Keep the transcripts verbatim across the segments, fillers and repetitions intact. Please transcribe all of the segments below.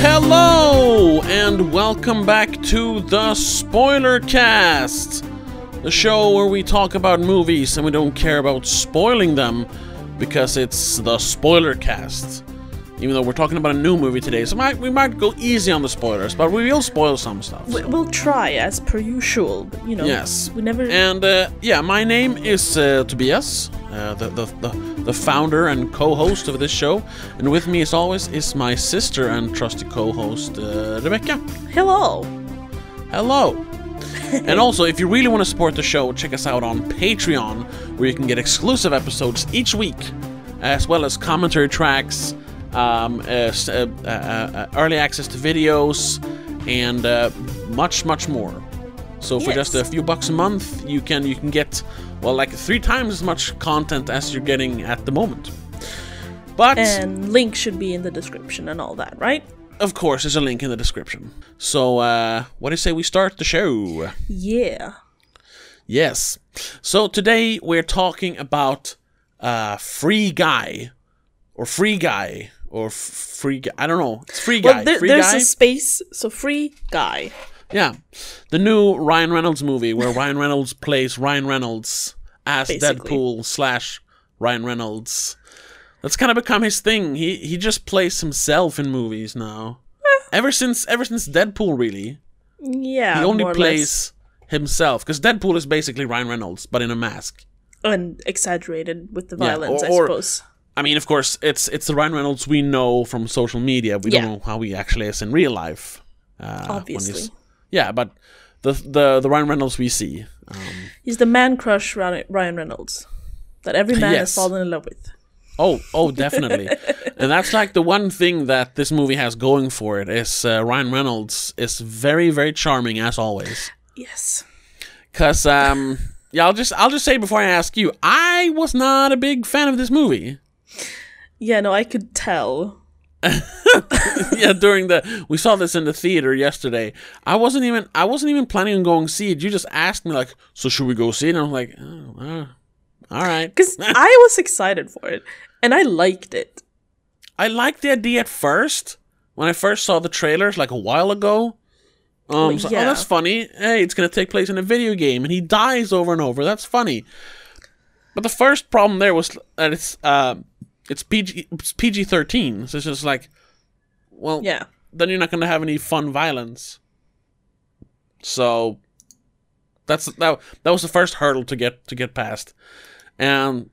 Hello, and welcome back to the Spoiler Cast, the show where we talk about movies and we don't care about spoiling them because it's the Spoiler Cast. Even though we're talking about a new movie today, so might, we might go easy on the spoilers, but we will spoil some stuff. So. We'll try, as per usual, but, you know. Yes. We never... And, uh, yeah, my name is uh, Tobias, uh, the, the, the, the founder and co-host of this show. And with me, as always, is my sister and trusty co-host, uh, Rebecca. Hello. Hello. And also, if you really want to support the show, check us out on Patreon, where you can get exclusive episodes each week, as well as commentary tracks, Um, uh, uh, uh, uh, early access to videos, and uh, much, much more. So for yes. just a few bucks a month, you can you can get, well, like three times as much content as you're getting at the moment. But and link should be in the description and all that, right? Of course, there's a link in the description. So uh, what do you say we start the show? Yeah. Yes. So today we're talking about uh, Free Guy, or Free Guy. Or Free Guy. I don't know. It's Free Guy. Well, there, free there's guy. a space, so Free Guy. Yeah. The new Ryan Reynolds movie where Ryan Reynolds plays Ryan Reynolds as Basically. Deadpool slash Ryan Reynolds. That's kind of become his thing. He he just plays himself in movies now. Eh. Ever since ever since Deadpool, really. Yeah. He only plays himself. Because Deadpool is basically Ryan Reynolds, but in a mask. And exaggerated with the violence, yeah, or, or, I suppose. I mean, of course, it's it's the Ryan Reynolds we know from social media. We yeah. don't know how he actually is in real life. Uh, Obviously. Yeah, but the, the the Ryan Reynolds we see. Um, he's the man crush Ryan Reynolds that every man yes. has fallen in love with. Oh, oh, definitely. And that's like the one thing that this movie has going for it is uh, Ryan Reynolds is very, very charming as always. Yes. Because um, yeah, I'll just I'll just say before I ask you, I was not a big fan of this movie. Yeah, no, I could tell. Yeah, during the we saw this in the theater yesterday. I wasn't even I wasn't even planning on going see it. You just asked me like, so should we go see it? And I'm like, oh, uh, all right, because I was excited for it and I liked it. I liked the idea at first when I first saw the trailers like a while ago. Um, well, so, yeah. Oh, that's funny. Hey, it's gonna take place in a video game and he dies over and over. That's funny. But the first problem there was that it's uh, it's P G thirteen, so it's just like, well, yeah. Then you're not gonna have any fun violence. So that's that. That was the first hurdle to get to get past, and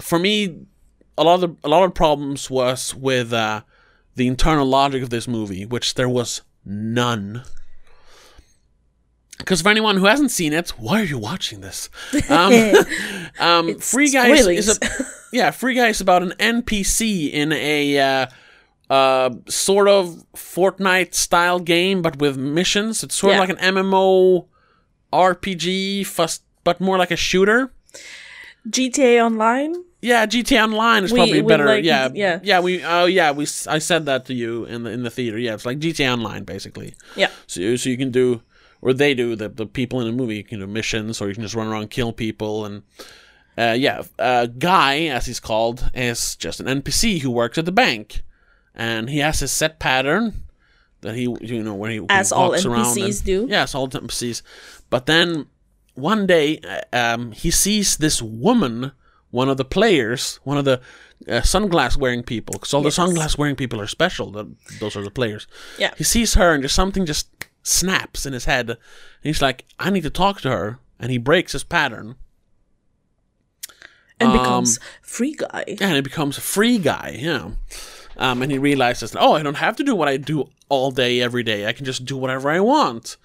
for me, a lot of the, a lot of problems was with uh, the internal logic of this movie, which there was none. Because for anyone who hasn't seen it, why are you watching this? Um, um, Free Guy is a, yeah, Free Guy is about an N P C in a uh, uh, sort of Fortnite style game, but with missions. It's sort yeah. of like an M M O R P G, fuss, but more like a shooter. G T A Online. Yeah, G T A Online is we, probably we better. Like, yeah, yeah, yeah. We oh yeah, we I said that to you in the in the theater. Yeah, it's like G T A Online basically. Yeah. So so you can do. Or they do, the, the people in the movie, you can do missions, or you can just run around and kill people. And uh, yeah, uh, Guy, as he's called, is just an N P C who works at the bank. And he has his set pattern that he, you know, when he, when as he walks around. As all N P Cs and, do. Yeah, as all N P Cs. But then one day, um, he sees this woman, one of the players, one of the uh, sunglass-wearing people. Because all yes. the sunglass-wearing people are special. The, those are the players. Yeah. He sees her, and there's something just... snaps in his head and he's like, I need to talk to her, and he breaks his pattern and um, becomes Free Guy and he becomes a free guy yeah um and he realizes, oh, I don't have to do what I do all day every day. I can just do whatever I want,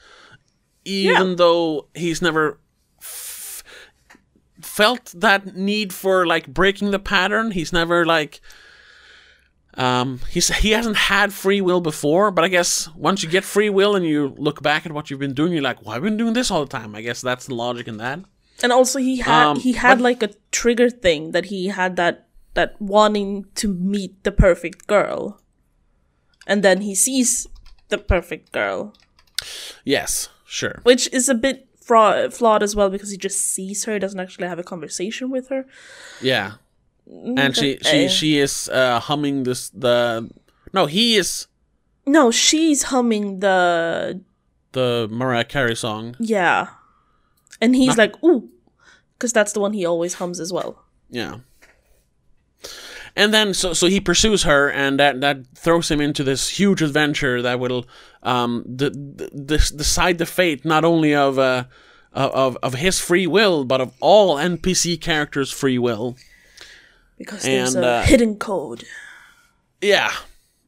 even yeah. though he's never f felt that need for like breaking the pattern. He's never like Um, he's, he hasn't had free will before, but I guess once you get free will and you look back at what you've been doing, you're like, well, I've been doing this all the time. I guess that's the logic in that. And also he had, um, he had but, like a trigger thing that he had that, that wanting to meet the perfect girl. And then he sees the perfect girl. Yes, sure. Which is a bit fra flawed as well because he just sees her. He doesn't actually have a conversation with her. Yeah. And she she she is uh, humming this the no he is No, she's humming the... the Mariah Carey song. Yeah. And he's Not... like, ooh. Because that's the one he always hums as well. Yeah. And then, so so he pursues her, and that, that throws him into this huge adventure that will um, d- d- decide the fate not only of, uh, of of his free will, but of all N P C characters' free will. Because there's and, a uh, hidden code. Yeah.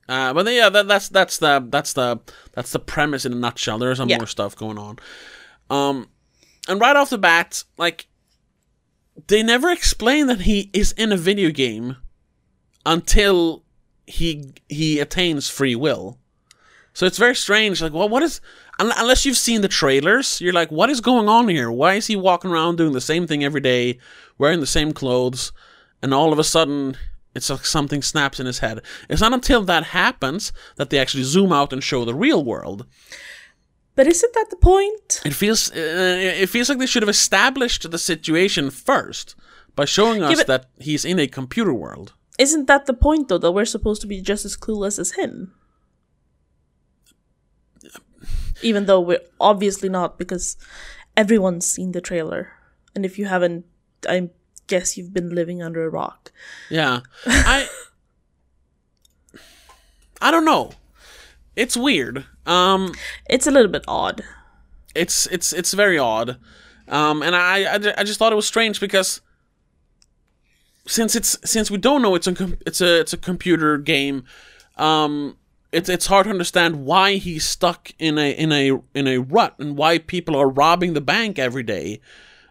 Uh, but yeah, that, that's that's the that's the that's the premise in a nutshell. There's some yeah. more stuff going on, um, and right off the bat, like they never explain that he is in a video game until he he attains free will. So it's very strange. Like, well, what is un- unless you've seen the trailers, you're like, what is going on here? Why is he walking around doing the same thing every day, wearing the same clothes, and all of a sudden? It's like something snaps in his head. It's not until that happens that they actually zoom out and show the real world. But isn't that the point? It feels uh, it feels like they should have established the situation first by showing us yeah, that he's in a computer world. Isn't that the point, though, that we're supposed to be just as clueless as him? Even though we're obviously not, because everyone's seen the trailer. And if you haven't, I'm... guess you've been living under a rock. Yeah. I I don't know. It's weird. Um It's a little bit odd. It's it's it's very odd. Um and I I, I just thought it was strange because since it's since we don't know it's a it's a it's a computer game, um it's it's hard to understand why he's stuck in a in a in a rut and why people are robbing the bank every day.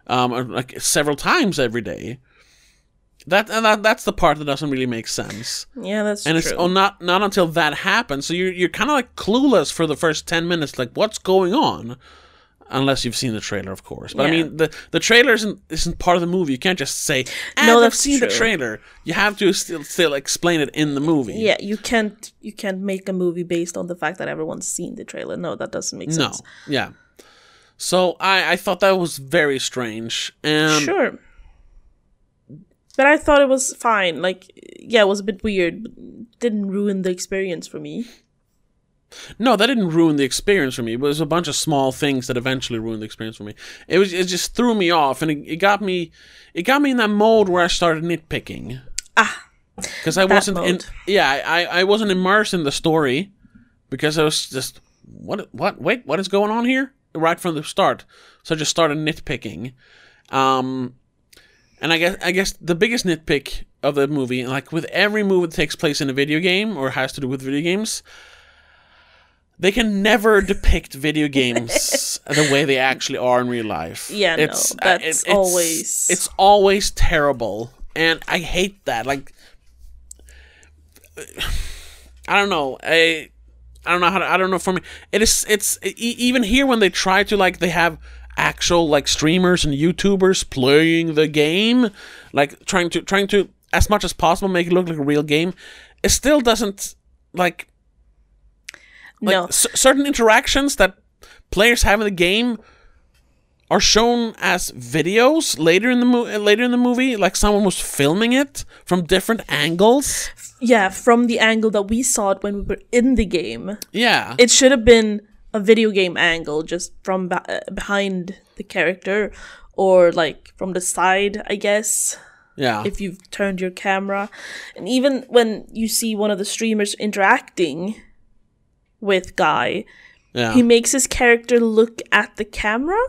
Um, like several times every day. That and that, that's the part that doesn't really make sense. Yeah, that's and true. And it's oh, not not until that happens. So you're you're kind of like clueless for the first ten minutes. Like, what's going on? Unless you've seen the trailer, of course. But yeah. I mean, the the trailer isn't isn't part of the movie. You can't just say, eh, "No, I've seen true. the trailer." You have to still still explain it in the movie. Yeah, you can't you can't make a movie based on the fact that everyone's seen the trailer. No, that doesn't make sense. No, yeah. So I, I thought that was very strange. And sure. But I thought it was fine. Like, yeah, it was a bit weird, but it didn't ruin the experience for me. No, that didn't ruin the experience for me. It was a bunch of small things that eventually ruined the experience for me. It was it just threw me off, and it, it got me it got me in that mode where I started nitpicking. Ah. Because I wasn't mode. in yeah, I, I wasn't immersed in the story because I was just what what wait, what is going on here? Right from the start, so I just started nitpicking, um, and I guess I guess the biggest nitpick of the movie, like with every movie that takes place in a video game or has to do with video games, they can never depict video games the way they actually are in real life. Yeah, it's, no, that's uh, it, it's, always it's always terrible, and I hate that. Like, I don't know, I. I don't know how to, I don't know for me it is it's it, even here when they try to like they have actual like streamers and YouTubers playing the game like trying to trying to as much as possible make it look like a real game, it still doesn't like, like no c- certain interactions that players have in the game are shown as videos later in the movie. Later in the movie, like someone was filming it from different angles. Yeah, from the angle that we saw it when we were in the game. Yeah, it should have been a video game angle, just from ba- behind the character, or like from the side, I guess. Yeah, if you've turned your camera, and even when you see one of the streamers interacting with Guy, yeah. he makes his character look at the camera.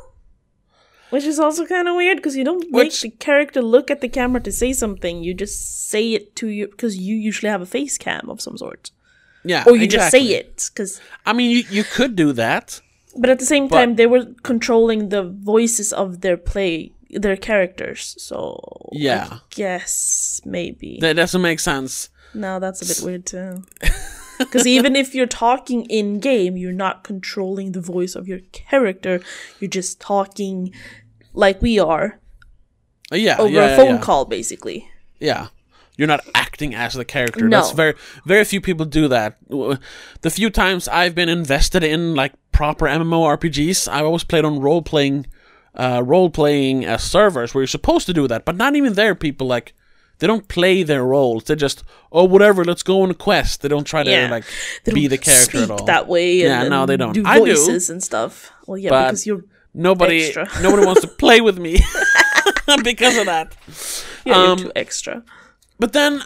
Which is also kind of weird, because you don't make Which, the character look at the camera to say something. You just say it to you, because you usually have a face cam of some sort. Yeah, Or you exactly. just say it. Cause, I mean, you, you could do that. But at the same but, time, they were controlling the voices of their play, their characters. So, yeah. I guess, maybe. That doesn't make sense. No, that's a bit weird, too. Because even if you're talking in-game, you're not controlling the voice of your character. You're just talking... like we are, yeah, over yeah, a phone yeah. call, basically. Yeah, you're not acting as the character. No. That's very, very few people do that. The few times I've been invested in like proper MMORPGs, I've always played on role playing, uh, role playing uh, servers where you're supposed to do that. But not even there, people like They don't play their roles. They just, oh, whatever, let's go on a quest. They don't try to yeah. like they be the character speak at all. That way, and, yeah, no, they don't. Do I voices do, and stuff. Well, yeah, but because you're nobody. Extra. Nobody wants to play with me because of that. Yeah, um, you're too extra. But then,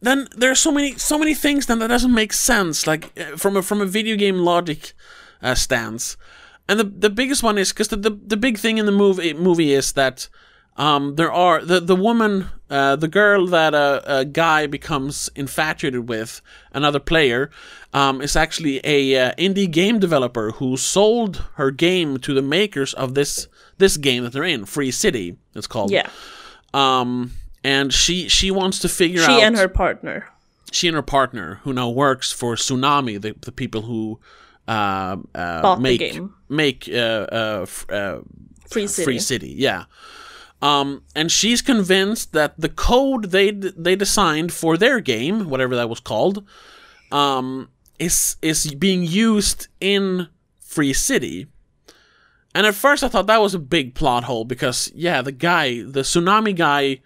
then there's so many, so many things then that doesn't make sense. Like from a from a video game logic uh, stance, and the the biggest one is because the, the the big thing in the movie movie is that. Um, there are the the woman, uh, the girl that a, a guy becomes infatuated with, another player, um, is actually a uh, indie game developer who sold her game to the makers of this this game that they're in, Free City, it's called. Yeah. Um, and she she wants to figure she out she and her partner. She and her partner, who now works for Tsunami, the the people who uh, uh, make the game. make uh, uh, uh, Free City. Free City, yeah. Um, and she's convinced that the code they d- they designed for their game, whatever that was called, um, is is being used in Free City. And at first I thought that was a big plot hole because, yeah, the guy, the Tsunami guy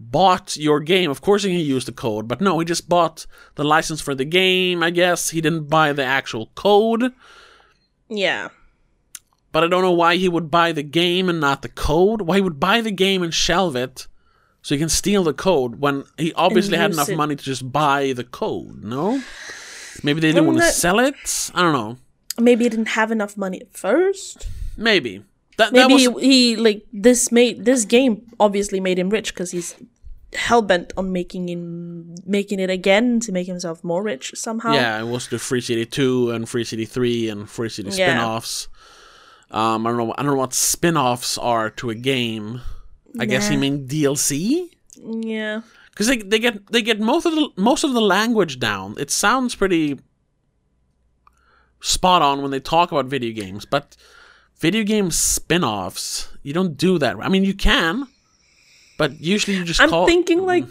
bought your game. Of course he can use the code, but no, he just bought the license for the game, I guess. He didn't buy the actual code. Yeah. But I don't know why he would buy the game and not the code. Why he would buy the game and shelve it so he can steal the code when he obviously had enough it. money to just buy the code, no? Maybe they didn't want to sell it? I don't know. Maybe he didn't have enough money at first? Maybe. That, Maybe that was... he, he, like, this made this game obviously made him rich because he's hellbent on making in, making it again to make himself more rich somehow. Yeah, it was the Free City two and Free City three and Free City spin-offs. Yeah. Um, I don't know. I don't know what spin-offs are to a game. I nah. guess you mean D L C. Yeah, because they they get they get most of the most of the language down. It sounds pretty spot on when they talk about video games, but video game spin-offs, you don't do that. I mean, you can, but usually you just. I'm call thinking um, like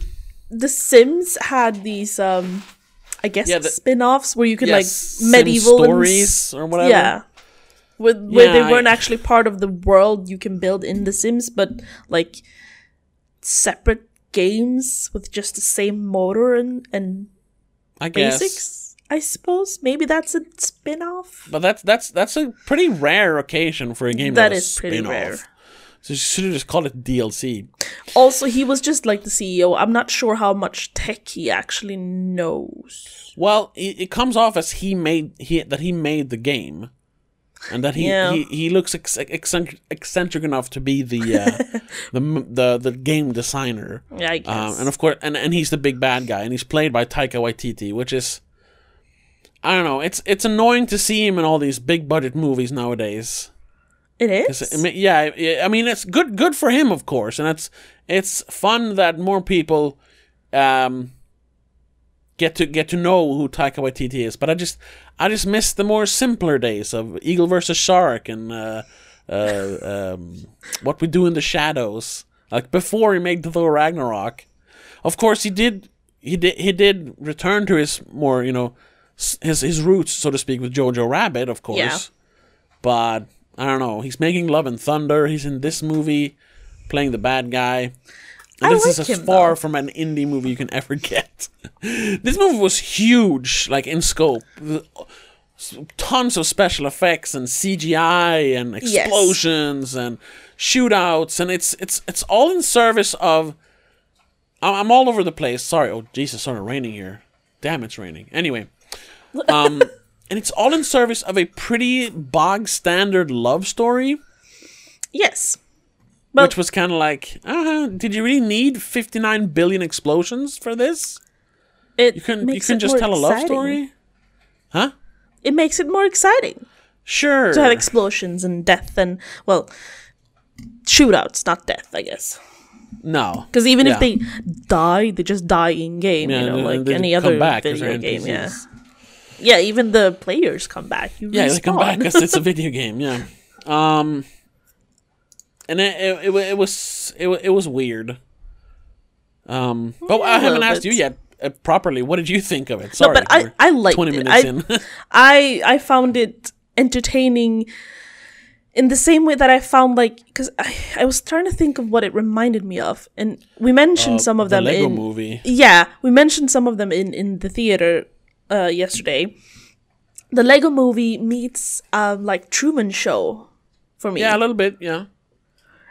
The Sims had these, um, I guess, yeah, the, spin-offs where you could yeah, like Sim medieval stories and, or whatever. Yeah. With, where yeah, they weren't I, actually part of the world you can build in The Sims, but like separate games with just the same motor and, and I guess. basics, I suppose. Maybe that's a spin-off. But that's that's that's a pretty rare occasion for a game that is a pretty rare. So you should have just called it D L C. Also, he was just like the C E O. I'm not sure how much tech he actually knows. Well, it, it comes off as he made he that he made the game. And that he, yeah. he, he looks ex- eccentric, eccentric enough to be the uh, the, the the game designer. Yeah, I guess. Um, and of course, and, and he's the big bad guy, and he's played by Taika Waititi, which is, I don't know, it's it's annoying to see him in all these big budget movies nowadays. It is. I mean, yeah, I mean it's good good for him, of course, and it's it's fun that more people. Um, Get to get to know who Taika Waititi is, but I just I just miss the more simpler days of Eagle versus Shark and uh, uh, um, What We Do in the Shadows. Like before he made Thor Ragnarok, of course he did he did he did return to his more you know his his roots, so to speak, with Jojo Rabbit, of course. Yeah. But I don't know. He's making Love and Thunder. He's in this movie, playing the bad guy. And this like is as him, far though. from an indie movie you can ever get. This movie was huge, like in scope. Tons of special effects and C G I and explosions yes. and shootouts, and it's it's it's all in service of. I'm all over the place. Sorry, oh Jesus, it started raining here. Damn, it's raining. Anyway, um, and it's all in service of a pretty bog standard love story. Yes. But which was kind of like, uh, did you really need fifty-nine billion explosions for this? It you can makes you can just tell exciting. a love story, huh? It makes it more exciting. Sure, to have explosions and death and well, shootouts, not death, I guess. No, because even yeah. if they die, they just die in game. Yeah, you know, they, like they any other video game. Yeah, yeah. Even the players come back. You yeah, respawn. They come back because it's a video game. Yeah. Um. And it it, it was it, it was weird. Um, but I haven't asked bit. you yet uh, properly. What did you think of it? Sorry, no, but I I liked twenty it. minutes I, in. I I found it entertaining in the same way that I found, like, because I, I was trying to think of what it reminded me of, and we mentioned uh, some of the them Lego in movie. Yeah, we mentioned some of them in in the theater uh, yesterday. The Lego Movie meets uh, like Truman Show for me. Yeah, a little bit. Yeah,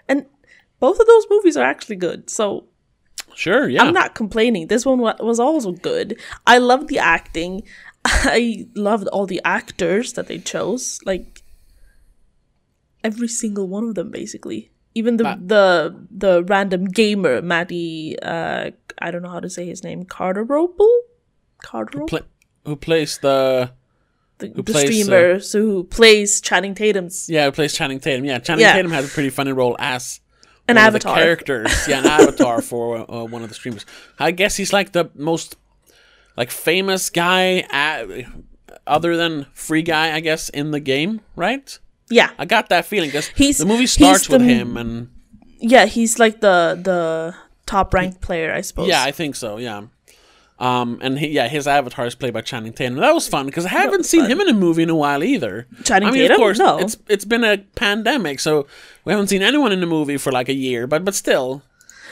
and both of those movies are actually good. So sure, yeah, I'm not complaining. This one was also good. I loved the acting. I loved all the actors that they chose. Like, every single one of them, basically. Even the Matt. the the random gamer, Matty, uh, I don't know how to say his name, Carteropel? Carteropel? Who, play, who plays the... The, who the plays, streamer, uh, so who plays Channing Tatum's... Yeah, who plays Channing Tatum. Yeah, Channing yeah. Tatum has a pretty funny role as... An one avatar. Of the characters. Yeah, an avatar for uh, one of the streamers. I guess he's like the most, like, famous guy, at, other than Free Guy, I guess, in the game, right? Yeah, I got that feeling because the movie starts the, with him, and yeah, he's like the the top ranked player, I suppose. Yeah, I think so. Yeah, um, and he, yeah, his avatar is played by Channing Tatum. That was fun because I haven't seen fun. him in a movie in a while either. Channing I mean, Tatum, of course, no. it's it's been a pandemic, so we haven't seen anyone in a movie for like a year. But but still,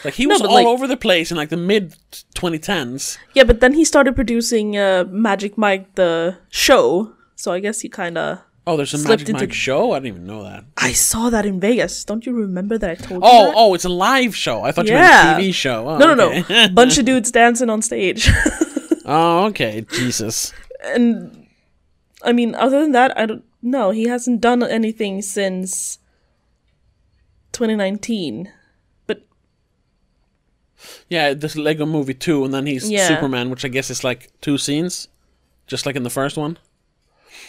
like he was no, all like, over the place in like the mid twenty tens. Yeah, but then he started producing uh, Magic Mike the show, so I guess he kind of. Oh, there's a Magic Mike show? I didn't even know that. I saw that in Vegas. Don't you remember that I told oh, you that? Oh, oh, it's a live show. I thought yeah. you meant a T V show. Oh, no, no, okay. no. Bunch of dudes dancing on stage. Oh, okay. Jesus. And, I mean, other than that, I don't know. He hasn't done anything since twenty nineteen. But... Yeah, this Lego Movie two, and then he's yeah. Superman, which I guess is like two scenes, just like in the first one.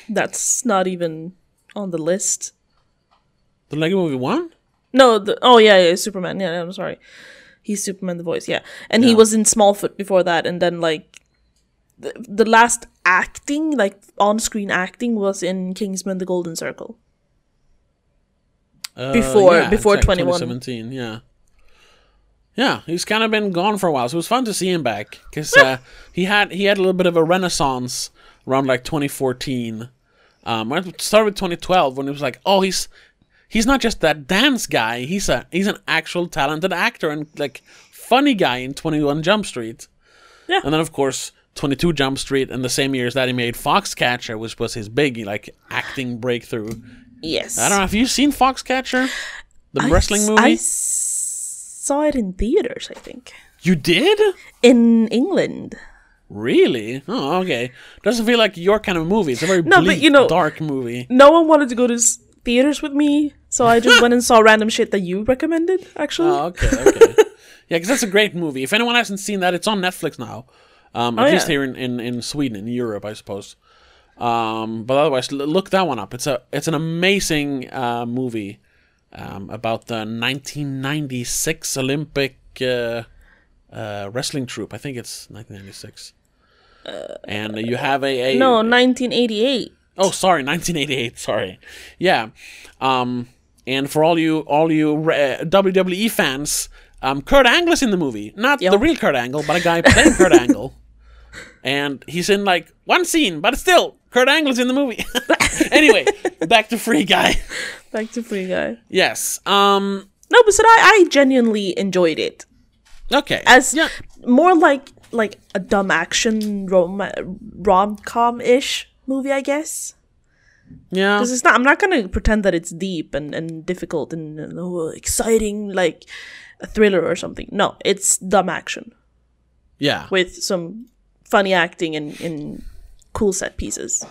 That's not even on the list. The Lego Movie one? No, the, oh yeah, yeah, Superman. Yeah, I'm sorry. He's Superman the voice, yeah. And yeah. he was in Smallfoot before that, and then like the, the last acting, like on-screen acting was in Kingsman the Golden Circle. Uh, before yeah, before like twenty-one. twenty seventeen, yeah. Yeah, he's kind of been gone for a while, so it was fun to see him back cuz uh, he had he had a little bit of a renaissance around like twenty fourteen. Um, I started with twenty twelve when it was like, oh, he's he's not just that dance guy. He's a he's an actual talented actor and like funny guy in twenty-one Jump Street. Yeah. And then of course twenty-two Jump Street, and the same year as that he made Foxcatcher, which was his big like acting breakthrough. Yes. I don't know if you've seen Foxcatcher, the I wrestling s- movie. I saw it in theaters, I think. You did? In England. Really? Oh, okay. Doesn't feel like your kind of movie. It's a very no, bleak, but, you know, dark movie. No one wanted to go to s- theaters with me, so I just went and saw random shit that you recommended, actually. Oh, okay, okay. Yeah, because that's a great movie. If anyone hasn't seen that, it's on Netflix now. Um, at oh, least yeah. here in, in, in Sweden, in Europe, I suppose. Um, but otherwise, l- look that one up. It's a it's an amazing uh, movie um, about the nineteen ninety-six Olympic uh, uh, wrestling troupe. I think it's nineteen ninety-six. Uh, and you have a, a no nineteen eighty-eight. Oh, sorry, nineteen eighty-eight. Sorry, yeah. Um, and for all you all you re- W W E fans, um, Kurt Angle's in the movie. Not yep. the real Kurt Angle, but a guy playing Kurt Angle. And he's in like one scene, but still Kurt Angle's in the movie. Anyway, back to Free Guy. Back to Free Guy. Yes. Um. No, but so I I genuinely enjoyed it. Okay. As yeah. more like. like a dumb action rom- rom-com-ish movie, I guess. Yeah. Because it's not, I'm not going to pretend that it's deep and, and difficult and, and oh, exciting, like a thriller or something. No, it's dumb action. Yeah. With some funny acting and, and cool set pieces.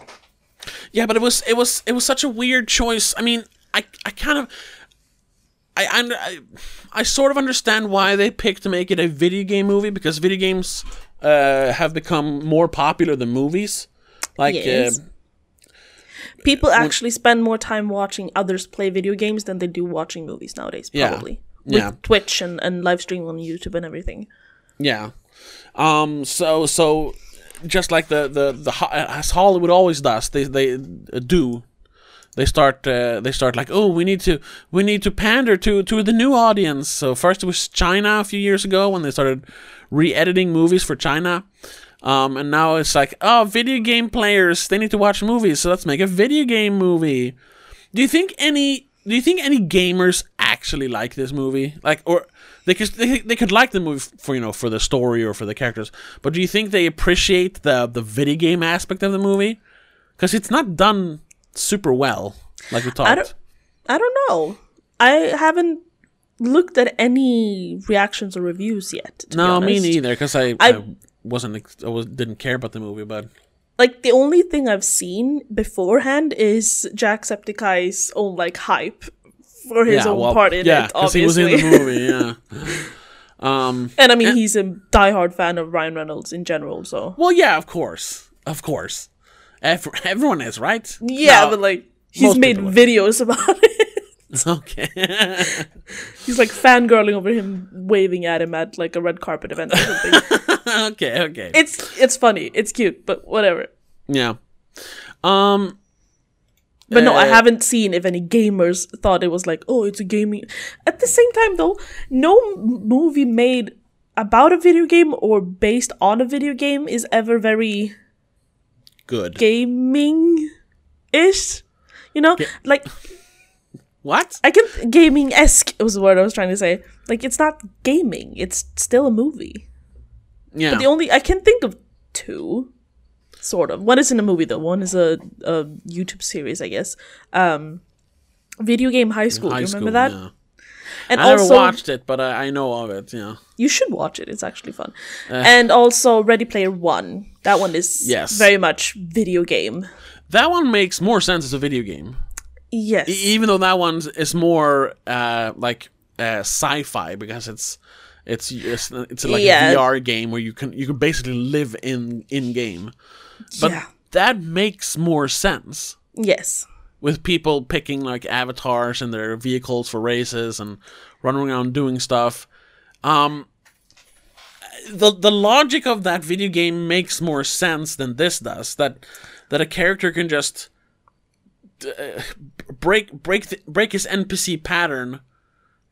Yeah, but it was it was, it was such a weird choice. I mean, I, I kind of... I, I I sort of understand why they picked to make it a video game movie, because video games uh, have become more popular than movies. Like yes. uh, people uh, actually when, spend more time watching others play video games than they do watching movies nowadays, probably. Yeah, yeah. With Twitch and, and live stream on YouTube and everything. Yeah. Um. So so just like the the, the as Hollywood always does, they they do. They start. Uh, they start like, oh, we need to, we need to pander to, to the new audience. So first it was China a few years ago when they started re-editing movies for China, um, and now it's like, oh, video game players, they need to watch movies, so let's make a video game movie. Do you think any do you think any gamers actually like this movie? Like, or they could they, they could like the movie for, you know, for the story or for the characters, but do you think they appreciate the the video game aspect of the movie? Because it's not done super well, like we talked. I don't, I don't know. I haven't looked at any reactions or reviews yet. No, me neither. Because I, I, I wasn't I was didn't care about the movie, but. Like, the only thing I've seen beforehand is Jacksepticeye's own, like, hype for his yeah, own well, part in yeah, it, obviously. Yeah, because he was in the movie, yeah. um, and, I mean, and, he's a diehard fan of Ryan Reynolds in general, so... Well, yeah, of course. Of course. Every, everyone is, right? Yeah, now, but, like, he's made videos about it. Okay. He's, like, fangirling over him, waving at him at, like, a red carpet event or something. Okay, okay. It's it's funny. It's cute, but whatever. Yeah. Um But uh, no, I haven't seen if any gamers thought it was like, oh, it's a gaming. At the same time though, no movie made about a video game or based on a video game is ever very good. Gaming-ish, you know? Ga- like What? I can gaming-esque was the word I was trying to say. Like, it's not gaming. It's still a movie. Yeah. But the only I can think of two, sort of. One is in a movie though. One is a, a YouTube series, I guess. Um, Video Game High School. High do you remember school, that? Yeah. And I also, never watched it, but I, I know of it. Yeah. You should watch it. It's actually fun. Uh, and also Ready Player One. That one is yes. very much video game. That one makes more sense as a video game. Yes. E- even though that one is more uh, like uh, sci-fi because it's. It's it's, it's like yeah. a V R game where you can you can basically live in in game, but yeah. that makes more sense. Yes, with people picking like avatars and their vehicles for races and running around doing stuff. Um, the the logic of that video game makes more sense than this does. That that a character can just uh, break break the, break his N P C pattern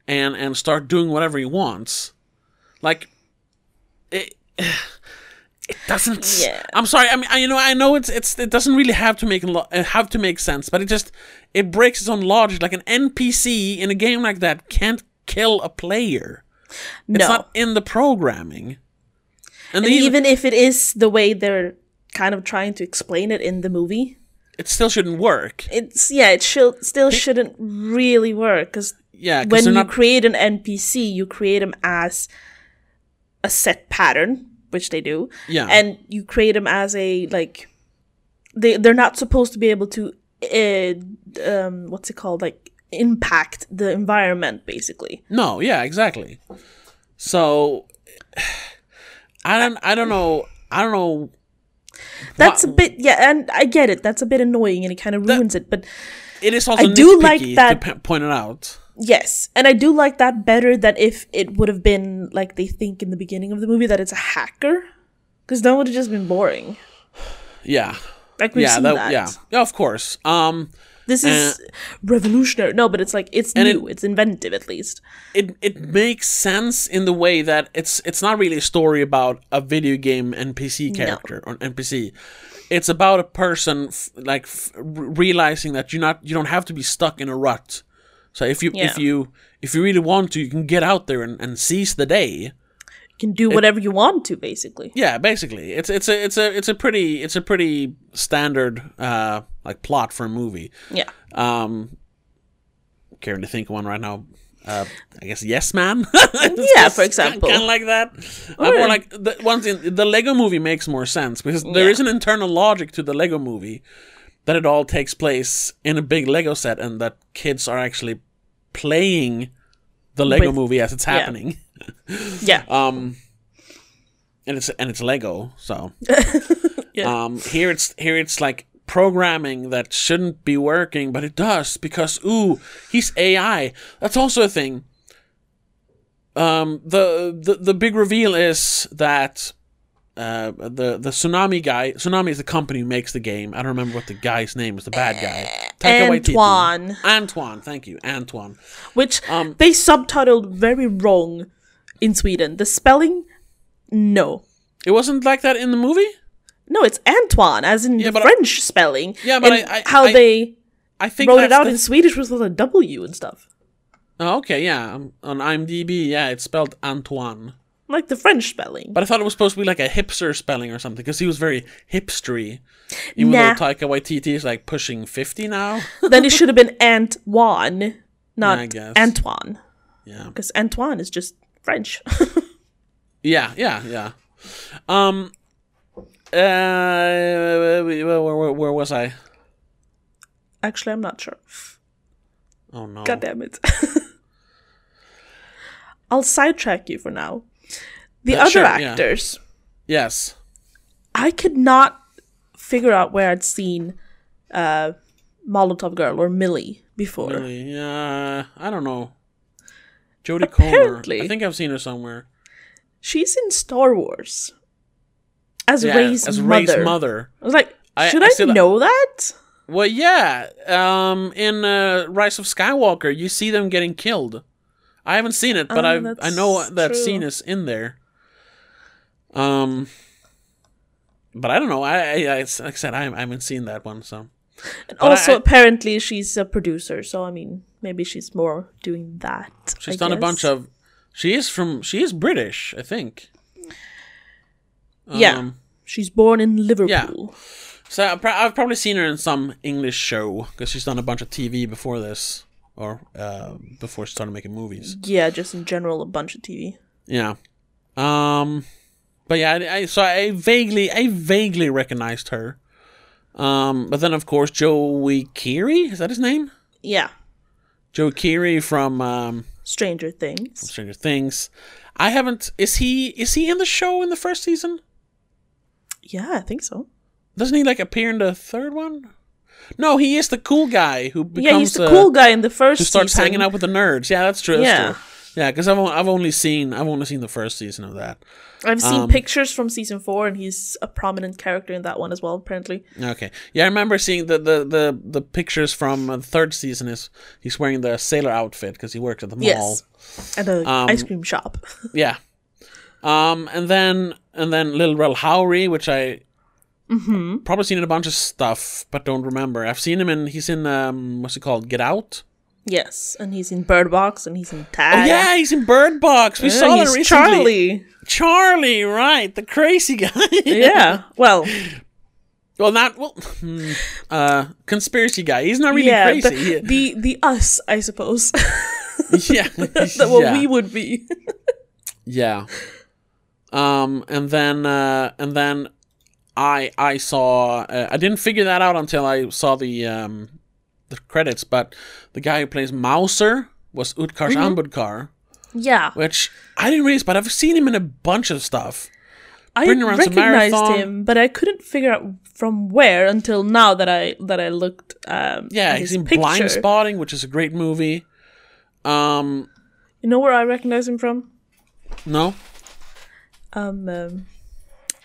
and and start doing whatever he wants. Like, it, it doesn't. Yeah. I'm sorry. I mean, I, you know, I know it's it's it doesn't really have to make lo- have to make sense, but it just it breaks its own logic. Like an N P C in a game like that can't kill a player. No. It's not in the programming. And, and even, even if it is the way they're kind of trying to explain it in the movie, it still shouldn't work. It's yeah, it should still it, shouldn't really work because. Yeah, when you not... create an N P C, you create them as a set pattern, which they do. Yeah. And you create them as a, like, they, they're not supposed to be able to, uh, um, what's it called? Like, impact the environment, basically. No, yeah, exactly. So, I don't, I don't know, I don't know. That's what... a bit, yeah, and I get it. That's a bit annoying and it kind of ruins that... it, but it is also I do like that... to point it out. Yes, and I do like that better than if it would have been, like they think in the beginning of the movie, that it's a hacker. Because that would have just been boring. Yeah. Like, we've yeah, seen that, that. Yeah, yeah, of course. Um, this is uh, revolutionary. No, but it's like, it's new. It, it's inventive, at least. It it makes sense in the way that it's it's not really a story about a video game N P C character no. or an N P C. It's about a person, f- like, f- realizing that you're not you don't have to be stuck in a rut. So if you yeah. if you if you really want to, you can get out there and, and seize the day. You can do whatever it, you want to, basically. Yeah, basically, it's it's a it's a it's a pretty it's a pretty standard uh, like plot for a movie. Yeah. Um, caring to think of one right now, uh, I guess Yes Man. Yeah, for example, kind of like that. Or right. like the, one thing, the Lego Movie makes more sense because there yeah. is an internal logic to the Lego Movie. That it all takes place in a big Lego set and that kids are actually playing the Lego With, movie as it's happening. Yeah. yeah. Um and it's and it's Lego, so yeah. Um here it's here it's like programming that shouldn't be working, but it does because ooh, he's A I. That's also a thing. Um the the, the big reveal is that Uh, the the Tsunami guy. Tsunami is the company who makes the game. I don't remember what the guy's name is. The bad guy. Taika Antoine. Waititi. Antoine. Thank you, Antoine. Which um, they subtitled very wrong in Sweden. The spelling, no. It wasn't like that in the movie? No, it's Antoine, as in yeah, the French I, spelling. Yeah, but I, I, how I, they I think wrote that's it out the... in Swedish was with a W and stuff. Oh, okay, yeah. On IMDb, yeah, it's spelled Antoine. Like the French spelling. But I thought it was supposed to be like a hipster spelling or something, because he was very hipstery. Even nah. though Taika Waititi is like pushing fifty now. Then it should have been Antoine, not yeah, Antoine. Yeah. Because Antoine is just French. yeah, yeah, yeah. Um, uh, where, where, where was I? Actually, I'm not sure. Oh, no. God damn it. I'll sidetrack you for now. The uh, other sure, actors. Yeah. Yes. I could not figure out where I'd seen uh, Molotov Girl or Millie before. Millie, yeah. I don't know. Jodie Comer. I think I've seen her somewhere. She's in Star Wars. As yeah, Rey's as mother. Rey's mother. I was like, should I, I, I know that? Well, yeah. Um, in uh, Rise of Skywalker, you see them getting killed. I haven't seen it, but um, I I know that true. Scene is in there. Um, but I don't know. I, I, I like I said, I, I haven't seen that one. So, and but also I, apparently she's a producer. So I mean, maybe she's more doing that. She's I done guess. a bunch of. She is from. She is British, I think. Yeah, um, she's born in Liverpool. Yeah. So I've probably seen her in some English show because she's done a bunch of T V before this. Or uh, before she started making movies. Yeah, just in general, a bunch of T V. Yeah, um, but yeah, I, I, so I vaguely, I vaguely recognized her. Um, but then of course, Joey Keery, is that his name? Yeah, Joey Keery from um, Stranger Things. From Stranger Things. I haven't. Is he? Is he in the show in the first season? Yeah, I think so. Doesn't he like appear in the third one? No, he is the cool guy who becomes... Yeah, he's the uh, cool guy in the first season. Who starts season. hanging out with the nerds. Yeah, that's true. That's yeah. True. Yeah, because I've, I've only seen I've only seen the first season of that. I've seen um, pictures from season four, and he's a prominent character in that one as well, apparently. Okay. Yeah, I remember seeing the, the, the, the pictures from the third season. Is He's wearing the sailor outfit because he works at the mall. Yes, at an um, ice cream shop. yeah. Um, and then and then Lil Rel Howery, which I... Mm-hmm. Probably seen in a bunch of stuff, but don't remember. I've seen him in, he's in, um, what's it called? Get Out? Yes, and he's in Bird Box, and he's in Tag. Oh, yeah, he's in Bird Box. We yeah, saw that recently. Charlie. Charlie, right, the crazy guy. yeah, well. Well, not, well, uh, conspiracy guy. He's not really yeah, crazy. The, the, the us, I suppose. yeah. That's what yeah. we would be. yeah. Um, and then, uh, and then, I I saw uh, I didn't figure that out until I saw the um, the credits, but the guy who plays Mouser was Utkarsh mm-hmm. Ambudkar. Yeah, which I didn't realize, but I've seen him in a bunch of stuff. I recognized him, but I couldn't figure out from where until now that I that I looked. Um, yeah, at he's his in picture. Blindspotting, which is a great movie. Um, you know where I recognize him from? No. Um, um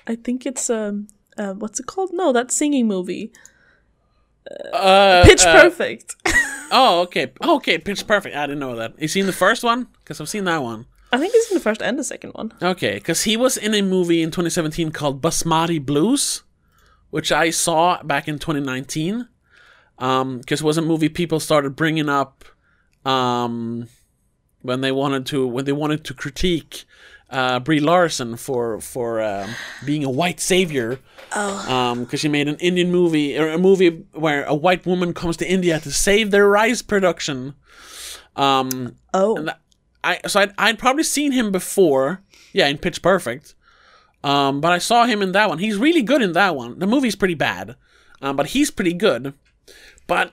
I think it's um. Uh, what's it called? No, that singing movie. Uh, uh, Pitch uh, Perfect. oh, okay. Okay, Pitch Perfect. I didn't know that. You seen the first one? Because I've seen that one. I think he's in the first and the second one. Okay, because he was in a movie in twenty seventeen called Basmati Blues, which I saw back in twenty nineteen. Because um, it was a movie people started bringing up um, when they wanted to when they wanted to critique Uh, Brie Larson for for um, being a white savior, because oh. um, she made an Indian movie or a movie where a white woman comes to India to save their rice production. Um, oh, and I so I'd, I'd probably seen him before, yeah, in Pitch Perfect, um, but I saw him in that one. He's really good in that one. The movie's pretty bad, um, but he's pretty good. But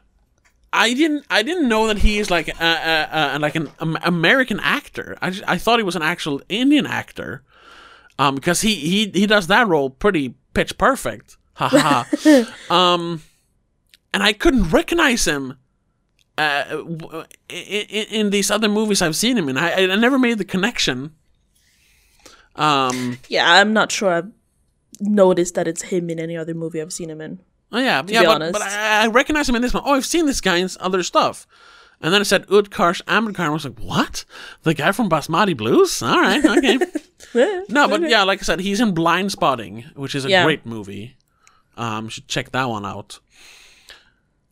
I didn't I didn't know that he is like a, a, a, like an um, American actor. I, just, I thought he was an actual Indian actor, um, because he, he he does that role pretty pitch perfect, haha. um, and I couldn't recognize him uh, in, in these other movies I've seen him in. I I never made the connection. Um, yeah, I'm not sure I've noticed that it's him in any other movie I've seen him in. Oh, yeah, yeah, but, but I, I recognize him in this one. Oh, I've seen this guy in other stuff. And then I said Utkarsh Ambudkar. I was like, what? The guy from Basmati Blues? All right, okay. yeah, no, but okay. yeah, like I said, he's in Blindspotting, which is a yeah. great movie. Um, should check that one out.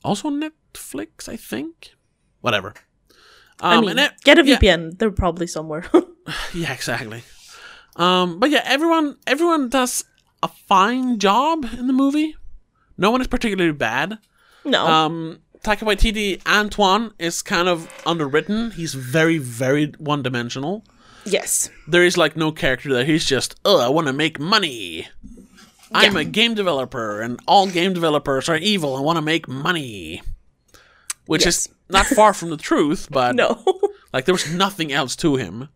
Also on Netflix, I think. Whatever. Um, I mean, and it, get a V P N. Yeah. They're probably somewhere. Yeah, exactly. Um, but yeah, everyone everyone does a fine job in the movie. No one is particularly bad. No. Um, Taika Waititi, Antoine, is kind of underwritten. He's very, very one-dimensional. Yes. There is, like, no character there. He's just, oh, I want to make money. Yeah. I'm a game developer, and all game developers are evil and want to make money. Which yes. is not far from the truth, but... No. Like, there was nothing else to him.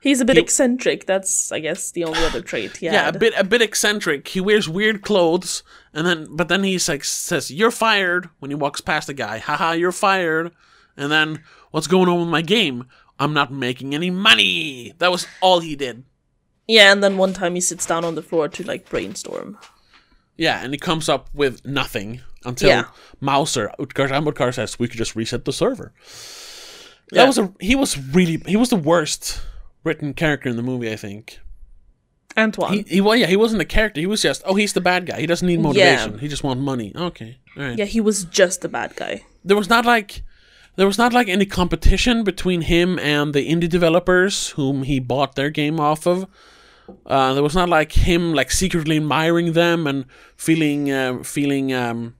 He's a bit he, eccentric. That's, I guess, the only other trait he yeah, had. a bit, a bit eccentric. He wears weird clothes, and then, but then he like, says, "You're fired," when he walks past the guy. Haha, you're fired. And then, what's going on with my game? I'm not making any money. That was all he did. Yeah, and then one time he sits down on the floor to, like, brainstorm. Yeah, and he comes up with nothing until yeah. Mauser, Utkarsh Ambudkar, says, "We could just reset the server." That yeah. was a, he was really, he was the worst written character in the movie, I think. Antoine. He, he well, yeah, he wasn't a character. He was just, oh, he's the bad guy. He doesn't need motivation. Yeah. He just wants money. Okay, all right. Yeah, he was just the bad guy. There was not like, there was not like any competition between him and the indie developers whom he bought their game off of. Uh, there was not like him like secretly admiring them and feeling uh, feeling um,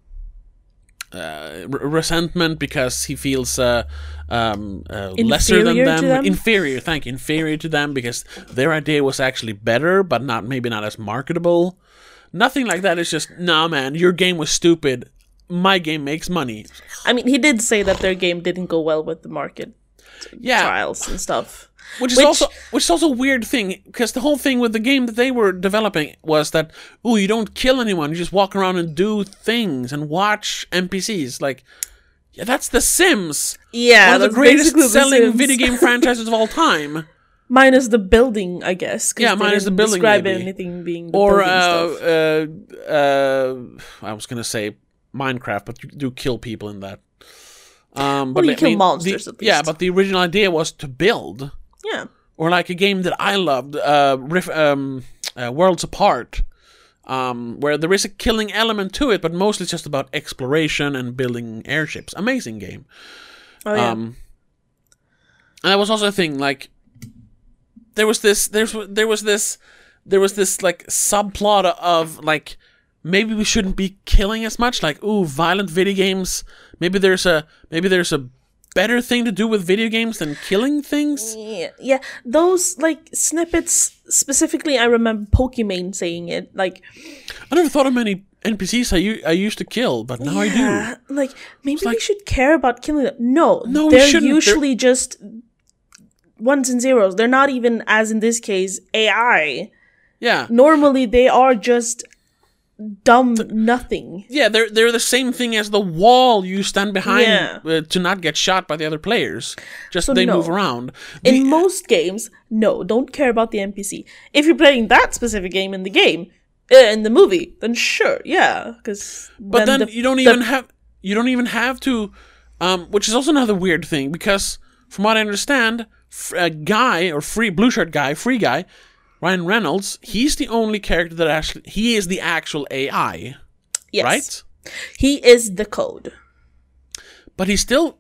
uh, re- resentment because he feels. Uh, Um, uh, lesser than them. them, inferior. Thank you, inferior to them because their idea was actually better, but not maybe not as marketable. Nothing like that. It's just, nah, man, your game was stupid. My game makes money. I mean, he did say that their game didn't go well with the market yeah. trials and stuff, which is which... also which is also a weird thing because the whole thing with the game that they were developing was that oh, you don't kill anyone. You just walk around and do things and watch N P Cs like. Yeah, that's The Sims. Yeah, one of the greatest selling the video game franchises of all time. Minus the building, I guess. Yeah, minus the building. Describe maybe. anything being the or uh, stuff. uh, uh, I was gonna say Minecraft, but you do kill people in that. Um, well, but you let, kill I mean, monsters the, at least. Yeah, but the original idea was to build. Yeah. Or like a game that I loved, uh, Riff, um, uh, Worlds Apart. Um, where there is a killing element to it, but mostly just about exploration and building airships. Amazing game. Oh, yeah. Um, and that was also a thing, like, there was this, there's, there was this, there was this, like, subplot of, like, maybe we shouldn't be killing as much, like, ooh, violent video games, maybe there's a, maybe there's a better thing to do with video games than killing things? Yeah, yeah. Those, like, snippets, specifically, I remember Pokimane saying it, like... I never thought of many N P Cs I, u- I used to kill, but now yeah, I do. Like, maybe like, we should care about killing them. No, no they're usually they're... just ones and zeros. They're not even, as in this case, A I. Yeah. Normally, they are just... dumb nothing. Yeah, they're they're the same thing as the wall you stand behind yeah. uh, to not get shot by the other players. Just so they no. move around. The, in most games, no, don't care about the N P C. If you're playing that specific game in the game, uh, in the movie, then sure, yeah, because. But then, then the, you don't even the, have you don't even have to, um, which is also another weird thing because from what I understand, a guy or free blue shirt guy, free guy. Ryan Reynolds, he's the only character that actually... He is the actual A I, yes. right? He is the code. But he still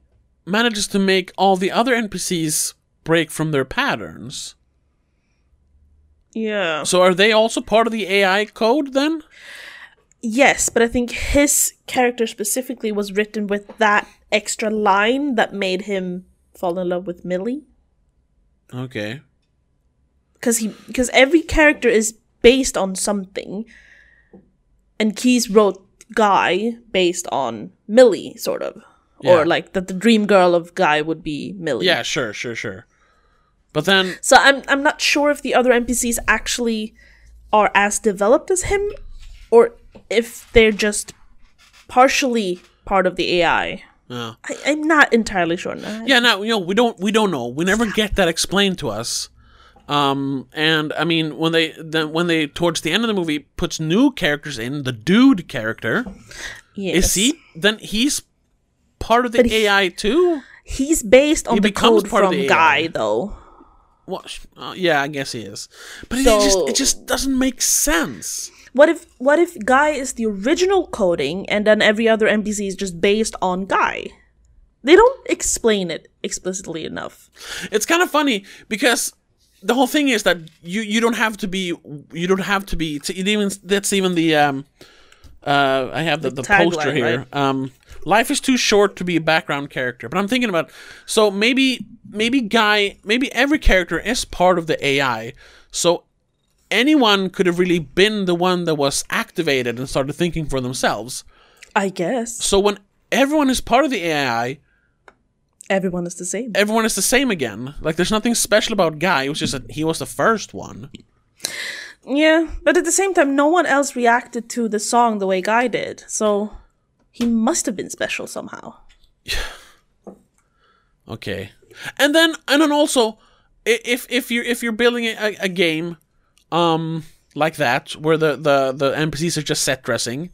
manages to make all the other N P Cs break from their patterns. Yeah. So are they also part of the A I code then? Yes, but I think his character specifically was written with that extra line that made him fall in love with Millie. Okay. Because he, because every character is based on something, and Keys wrote Guy based on Millie, sort of, yeah. or like that the dream girl of Guy would be Millie. Yeah, sure, sure, sure. But then, so I'm I'm not sure if the other N P Cs actually are as developed as him, or if they're just partially part of the A I. Yeah. I, I'm not entirely sure. No, yeah, no, you know, we don't we don't know. We never get that explained to us. Um, and I mean, when they, then when they, towards the end of the movie, puts new characters in, the dude character, yes. is he, then he's part of the but A I he, too? He's based on he the code from the Guy, though. Well, uh, yeah, I guess he is. But so, it, just, it just doesn't make sense. What if what if Guy is the original coding and then every other N P C is just based on Guy? They don't explain it explicitly enough. It's kind of funny because the whole thing is that you you don't have to be you don't have to be it even that's even the um uh I have the, the, the poster line, here. Right? Um life is too short to be a background character. But I'm thinking about so maybe maybe Guy maybe every character is part of the A I. So anyone could have really been the one that was activated and started thinking for themselves. I guess. So when everyone is part of the A I, everyone is the same. Everyone is the same again. Like, there's nothing special about Guy. It was just that he was the first one. Yeah, but at the same time, no one else reacted to the song the way Guy did. So he must have been special somehow. Okay. And then, and then also, if if you're, if you're building a, a game... Um, like that, where the, the, the N P Cs are just set dressing.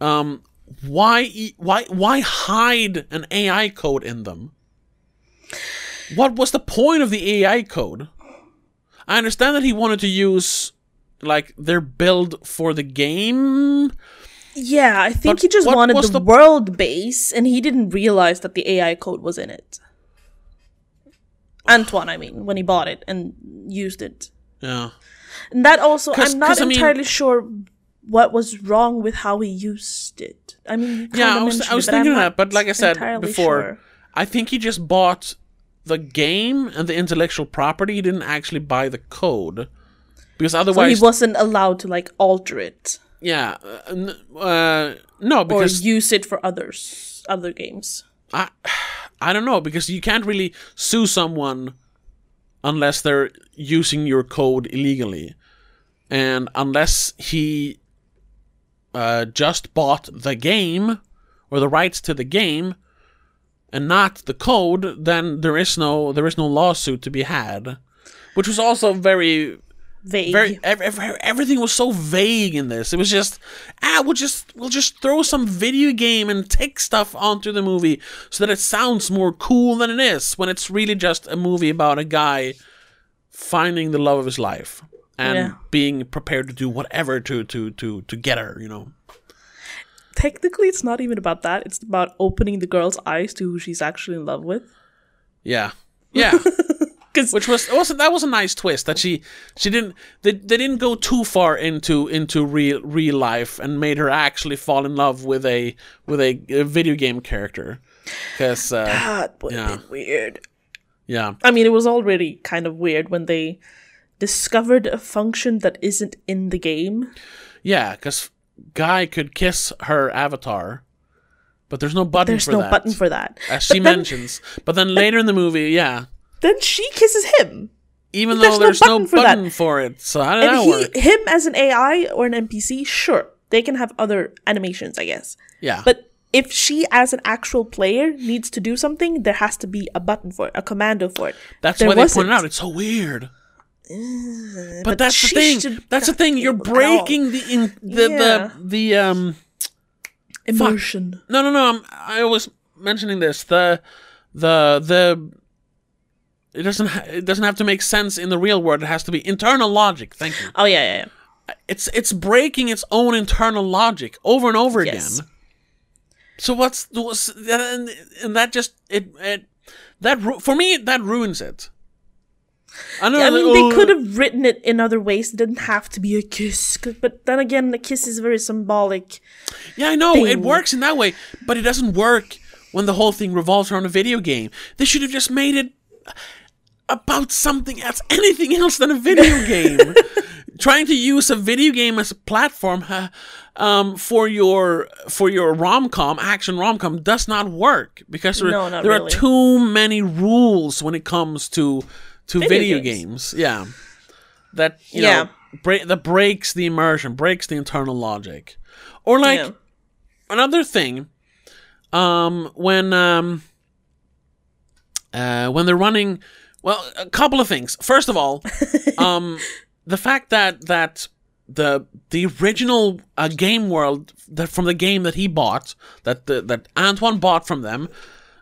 Um, why why why hide an A I code in them? What was the point of the A I code? I understand that he wanted to use like their build for the game. Yeah, I think he just wanted the, the world base, and he didn't realize that the A I code was in it. Antoine, I mean, when he bought it and used it. Yeah. And that also, I'm not entirely I mean, sure what was wrong with how he used it. I mean, yeah, I was, I was thinking that, but like I said before, sure. I think he just bought the game and the intellectual property. He didn't actually buy the code, because otherwise so he wasn't allowed to like alter it. Yeah, uh, uh, no, because or use it for others, other games. I, I don't know, because you can't really sue someone unless they're using your code illegally. And unless he uh, just bought the game, or the rights to the game, and not the code, then there is no there is no lawsuit to be had. Which was also very... vague. Very, ev ev everything was so vague in this. It was just, ah, we'll just, we'll just throw some video game and tech stuff onto the movie so that it sounds more cool than it is, when it's really just a movie about a guy finding the love of his life and yeah. being prepared to do whatever to, to, to, to get her, you know. Technically, it's not even about that. It's about opening the girl's eyes to who she's actually in love with. Yeah. Yeah. Which was also, that was a nice twist that she she didn't they, they didn't go too far into into real real life and made her actually fall in love with a with a, a video game character, because uh, that would yeah. be weird. Yeah, I mean, it was already kind of weird when they discovered a function that isn't in the game. Yeah, because Guy could kiss her avatar. But there's no button there's for no that. There's no button for that. As she but mentions. Then, but then later in the movie, yeah. Then she kisses him. Even though there's no button, no button for, for it. So I don't know. And he, him as an A I or an N P C, sure. They can have other animations, I guess. Yeah. But if she as an actual player needs to do something, there has to be a button for it, a commando for it. That's why they pointed out. It's so weird. Uh, but, but that's the thing. That's the thing. You're breaking the, in, the, yeah. the, the, um... emotion. Fuck. No, no, no. I'm, I was mentioning this. The, the, the... It doesn't. Ha it doesn't have to make sense in the real world. It has to be internal logic. Thank you. Oh yeah, yeah, yeah. It's it's breaking its own internal logic over and over yes. again. So what's was and, and that just it it that for me that ruins it. I know. Yeah, I mean, they could have written it in other ways. It didn't have to be a kiss. But then again, the kiss is very symbolic. Yeah, I know thing. It works in that way, but it doesn't work when the whole thing revolves around a video game. They should have just made it about something else, anything else than a video game. Trying to use a video game as a platform uh, um, for your for your rom-com, action rom-com, does not work, because there, no, not there really. are too many rules when it comes to to video, video games. games. Yeah, that you yeah. know bra that breaks the immersion, breaks the internal logic. Or like yeah. another thing, um, when um, uh, when they're running. Well, a couple of things. First of all, um, the fact that that the the original uh, game world that from the game that he bought, that the, that Antoine bought from them,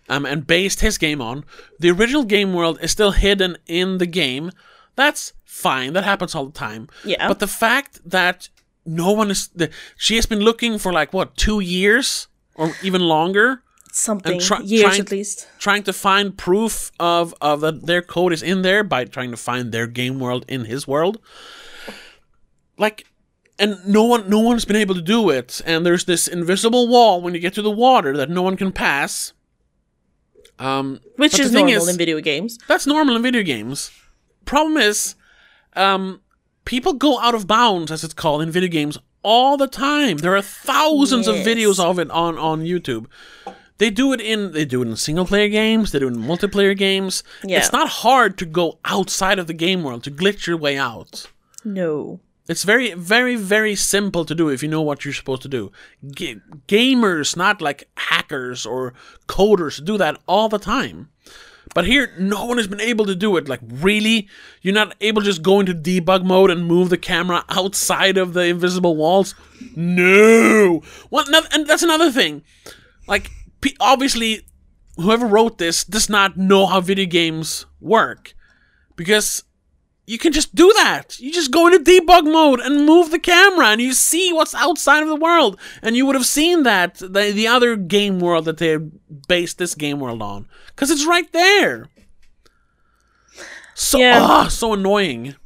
um, and based his game on, the original game world is still hidden in the game. That's fine. That happens all the time. Yeah. But the fact that no one is... The, she has been looking for like, what, two years or even longer? Something, try, years trying, at least. Trying to find proof of, of that their code is in there by trying to find their game world in his world. Like... And no one, no one's been able to do it. And there's this invisible wall when you get to the water that no one can pass. Um, Which is normal is, in video games. That's normal in video games. Problem is, um, people go out of bounds, as it's called in video games, all the time. There are thousands yes. of videos of it on on YouTube. They do it in they do it in single player games. They do it in multiplayer games. Yeah. It's not hard to go outside of the game world to glitch your way out. No. It's very, very, very simple to do if you know what you're supposed to do. G- gamers, not like hackers or coders, do that all the time. But here, no one has been able to do it. Like, really? You're not able to just go into debug mode and move the camera outside of the invisible walls? No! Well, no, and that's another thing. Like, p- obviously, whoever wrote this does not know how video games work. Because... you can just do that. You just go into debug mode and move the camera and you see what's outside of the world. And you would have seen that, the, the other game world that they based this game world on. Because it's right there. So, yeah. ah, so annoying.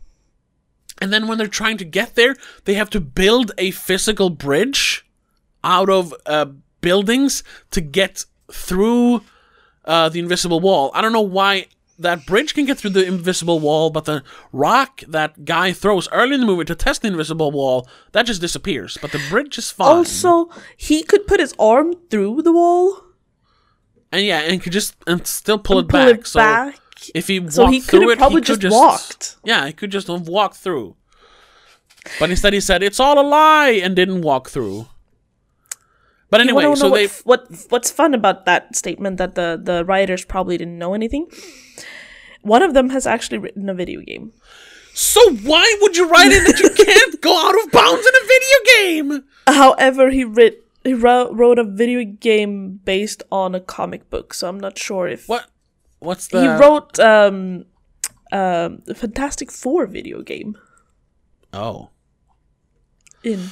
And then when they're trying to get there, they have to build a physical bridge out of uh, buildings to get through uh, the invisible wall. I don't know why... that bridge can get through the invisible wall, but the rock that guy throws early in the movie to test the invisible wall, that just disappears. But the bridge is fine. Also, he could put his arm through the wall. And yeah, and could just and still pull and it pull back. It so back. If he walked so he through it, probably he could just, just walked. Yeah, he could just have walked through. But instead, he said it's all a lie and didn't walk through. But anyway, you so know they what, what what's fun about that statement that the, the writers probably didn't know anything. One of them has actually written a video game. So why would you write in that you can't go out of bounds in a video game? However, he writ he wrote a video game based on a comic book, so I'm not sure if what what's the he wrote um um the Fantastic Four video game. Oh, in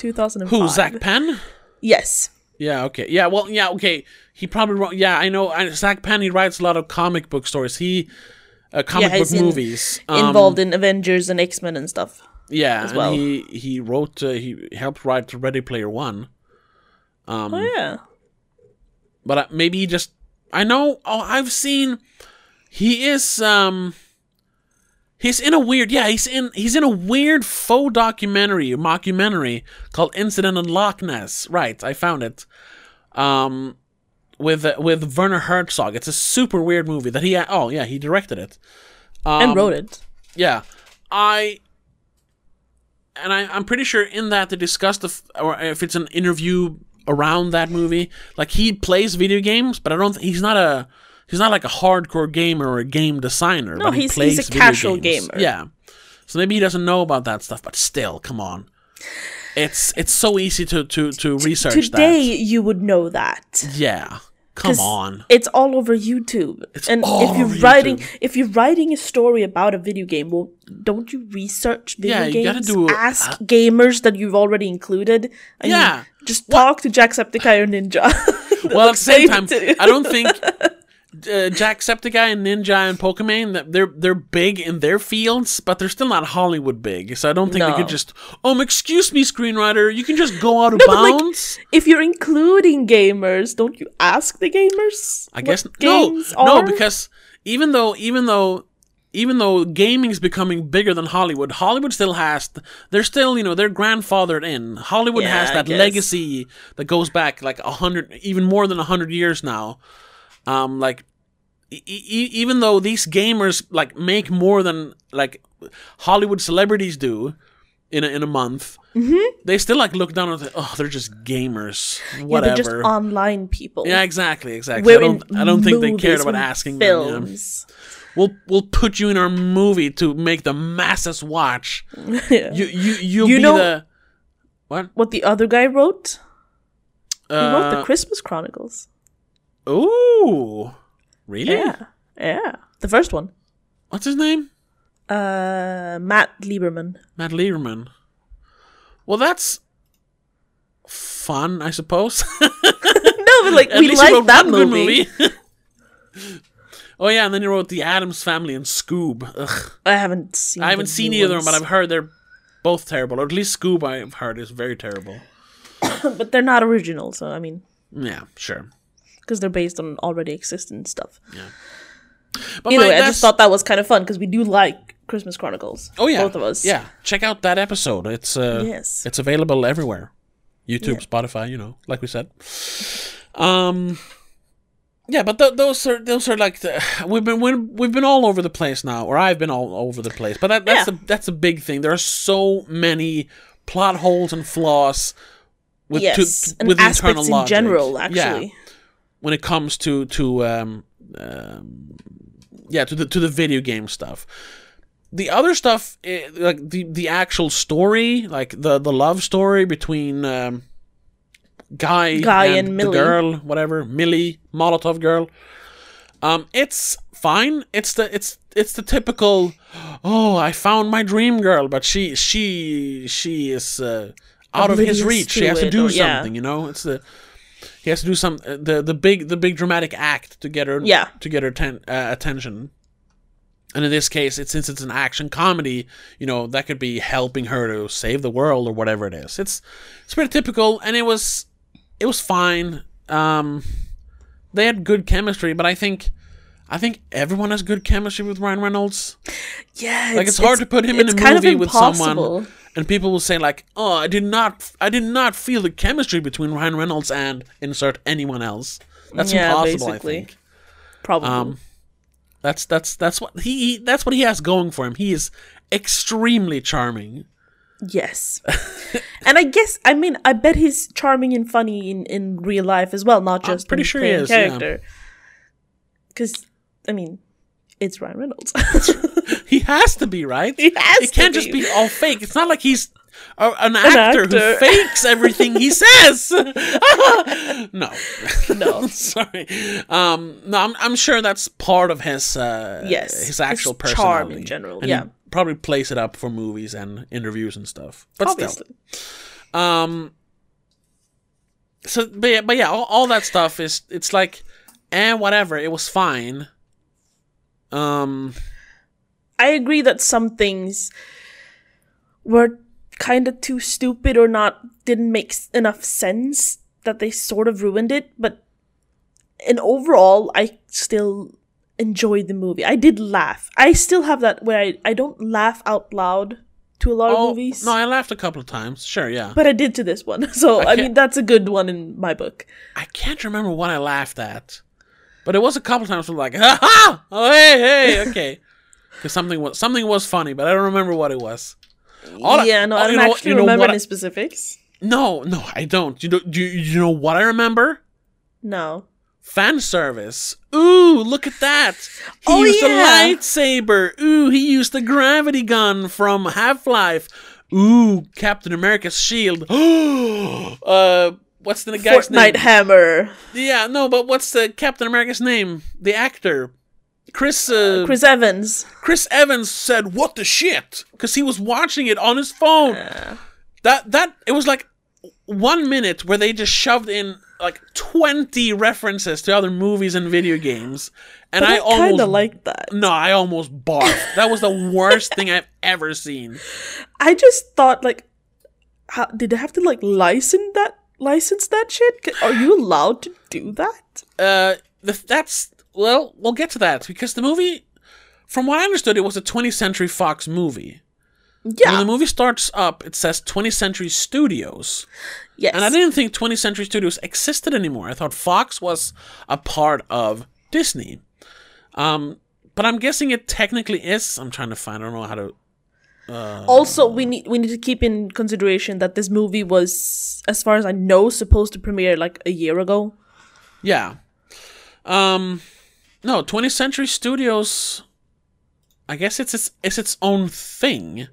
two thousand five. Who, Zach Penn? Yes. Yeah, okay. Yeah, well, yeah, okay. He probably wrote... Yeah, I know. Zach Penn, he writes a lot of comic book stories. He... Uh, comic yeah, book in, movies. Um, involved in Avengers and X-Men and stuff. Yeah, as well. And he, he wrote... Uh, he helped write Ready Player One. Um, oh, yeah. But uh, maybe he just... I know... Oh, I've seen... He is... Um, he's in a weird... Yeah, he's in He's in a weird faux documentary, a mockumentary, called Incident in Loch Ness. Right, I found it. Um, with uh, with Werner Herzog. It's a super weird movie that he... Oh, yeah, he directed it. Um, and wrote it. Yeah. I... And I, I'm pretty sure in that they discussed... The f- or if it's an interview around that movie. Like, he plays video games, but I don't... Th- he's not a... He's not like a hardcore gamer or a game designer. No, but he he's, plays he's a casual games. gamer. Yeah. So maybe he doesn't know about that stuff, but still, come on. It's it's so easy to, to, to research T- today that. Today you would know that. Yeah. Come on. It's all over YouTube. It's and all if you're over writing YouTube. If you're writing a story about a video game, well, don't you research video yeah, games? You gotta do a, Ask uh, gamers that you've already included. And yeah. Just what? talk to Jacksepticeye or Ninja. Well, at the same time, I don't think Uh, Jacksepticeye and Ninja and Pokemon, they're they're big in their fields, but they're still not Hollywood big. So I don't think no. they could just, um, excuse me, screenwriter, you can just go out of no, bounds. Like, if you're including gamers, don't you ask the gamers? I guess no, are? no, because even though even though even though gaming's becoming bigger than Hollywood, Hollywood still has they're still you know they're grandfathered in. Hollywood yeah, has that legacy that goes back like a hundred, even more than a hundred years now. Um, like, e- e- even though these gamers like make more than like Hollywood celebrities do in a, in a month, mm-hmm. they still like look down and say, "Oh, they're just gamers, whatever." Yeah, they're just online people. Yeah, exactly, exactly. We're I don't, in I don't think they cared about asking films. them. Yeah. We'll we'll put you in our movie to make the masses watch. yeah. You you you'll you be know the what? What the other guy wrote? He uh, wrote the Christmas Chronicles. Oh, really? Yeah, yeah. The first one. What's his name? Uh, Matt Lieberman. Matt Lieberman. Well, that's fun, I suppose. No, but like we like that movie. movie. Oh yeah, and then you wrote The Addams Family and Scoob. Ugh. I haven't seen. I haven't seen either ones. Of them, but I've heard they're both terrible. Or at least Scoob, I've heard, is very terrible. But they're not original, so I mean. Yeah, sure. Because they're based on already existing stuff. Yeah. But anyway, my, I just thought that was kind of fun because we do like Christmas Chronicles. Oh yeah, both of us. Yeah, check out that episode. It's uh, yes, it's available everywhere, YouTube, yeah. Spotify. You know, like we said. Um. Yeah, but th those are those are like the, we've been we're, we've been all over the place now, or I've been all over the place. But that, that's yeah. a, that's a big thing. There are so many plot holes and flaws with yes, to, to, and with internal logic in general. Actually, yeah. When it comes to to um, um, yeah to the to the video game stuff, the other stuff is, like the the actual story, like the the love story between. Um, Guy, Guy and, and Millie. The girl, whatever, Millie, Molotov girl. Um, it's fine. It's the it's it's the typical. Oh, I found my dream girl, but she she she is uh, out of his reach. She has to do something, you know. It's the he has to do some the the big the big dramatic act to get her yeah. to get her ten, uh, attention. And in this case, it's, since it's an action comedy, you know, that could be helping her to save the world or whatever it is. It's it's pretty typical, and it was. It was fine. Um, they had good chemistry, but I think, I think everyone has good chemistry with Ryan Reynolds. Yeah, it's, like it's hard it's, to put him in a movie with someone, and people will say like, "Oh, I did not, I did not feel the chemistry between Ryan Reynolds and insert anyone else." That's yeah, impossible. Basically. I think probably. Um, that's that's that's what he that's what he has going for him. He is extremely charming. Yes. And I guess, I mean, I bet he's charming and funny in, in real life as well, not just I'm pretty sure he is, character. Because, yeah. I mean, it's Ryan Reynolds. He has to be, right? He has it to be. It can't just be all fake. It's not like he's a, an, an actor, actor who fakes everything he says. No. No. Sorry. Um, no, I'm, I'm sure that's part of his, uh, yes, his actual his personality. Charm in general, and yeah. Probably plays it up for movies and interviews and stuff, but obviously. Still, um, so but yeah, but yeah, all, all that stuff is it's like, eh, whatever. It was fine. Um, I agree that some things were kind of too stupid or not didn't make enough sense that they sort of ruined it. But in overall, I still. Enjoyed the movie. I did laugh. I still have that where I, I don't laugh out loud to a lot oh, of movies. No, I laughed a couple of times. Sure, yeah. But I did to this one. So, I, I mean, that's a good one in my book. I can't remember what I laughed at. But it was a couple times where like, ha ha! Oh, hey, hey, okay. Because something was, something was funny, but I don't remember what it was. All yeah, I, no, all, I don't know, actually you know remember any I, specifics. No, no, I don't. You, do, do, you know what I remember? No. Fan service. Ooh, look at that. He oh, used yeah. a lightsaber. Ooh, he used the gravity gun from Half-Life. Ooh, Captain America's shield. uh, what's the guy's Fortnite name? Fortnite hammer. Yeah, no, but what's the Captain America's name? The actor. Chris uh, Chris Evans. Chris Evans said, "What the shit?" Because he was watching it on his phone. Uh. That that it was like one minute where they just shoved in like twenty references to other movies and video games, and but I, I almost kind of like that. No, I almost barfed. That was the worst thing I've ever seen. I just thought, like, how, did they have to like license that? License that shit? Are you allowed to do that? Uh, that's well, we'll get to that because the movie, from what I understood, it was a twentieth Century Fox movie. Yeah. When the movie starts up, it says twentieth Century Studios. Yes. And I didn't think twentieth Century Studios existed anymore. I thought Fox was a part of Disney. Um, but I'm guessing it technically is. I'm trying to find. I don't know how to. Uh, also, we need we need to keep in consideration that this movie was, as far as I know, supposed to premiere like a year ago. Yeah. Um, no, twentieth Century Studios. I guess it's its it's its own thing.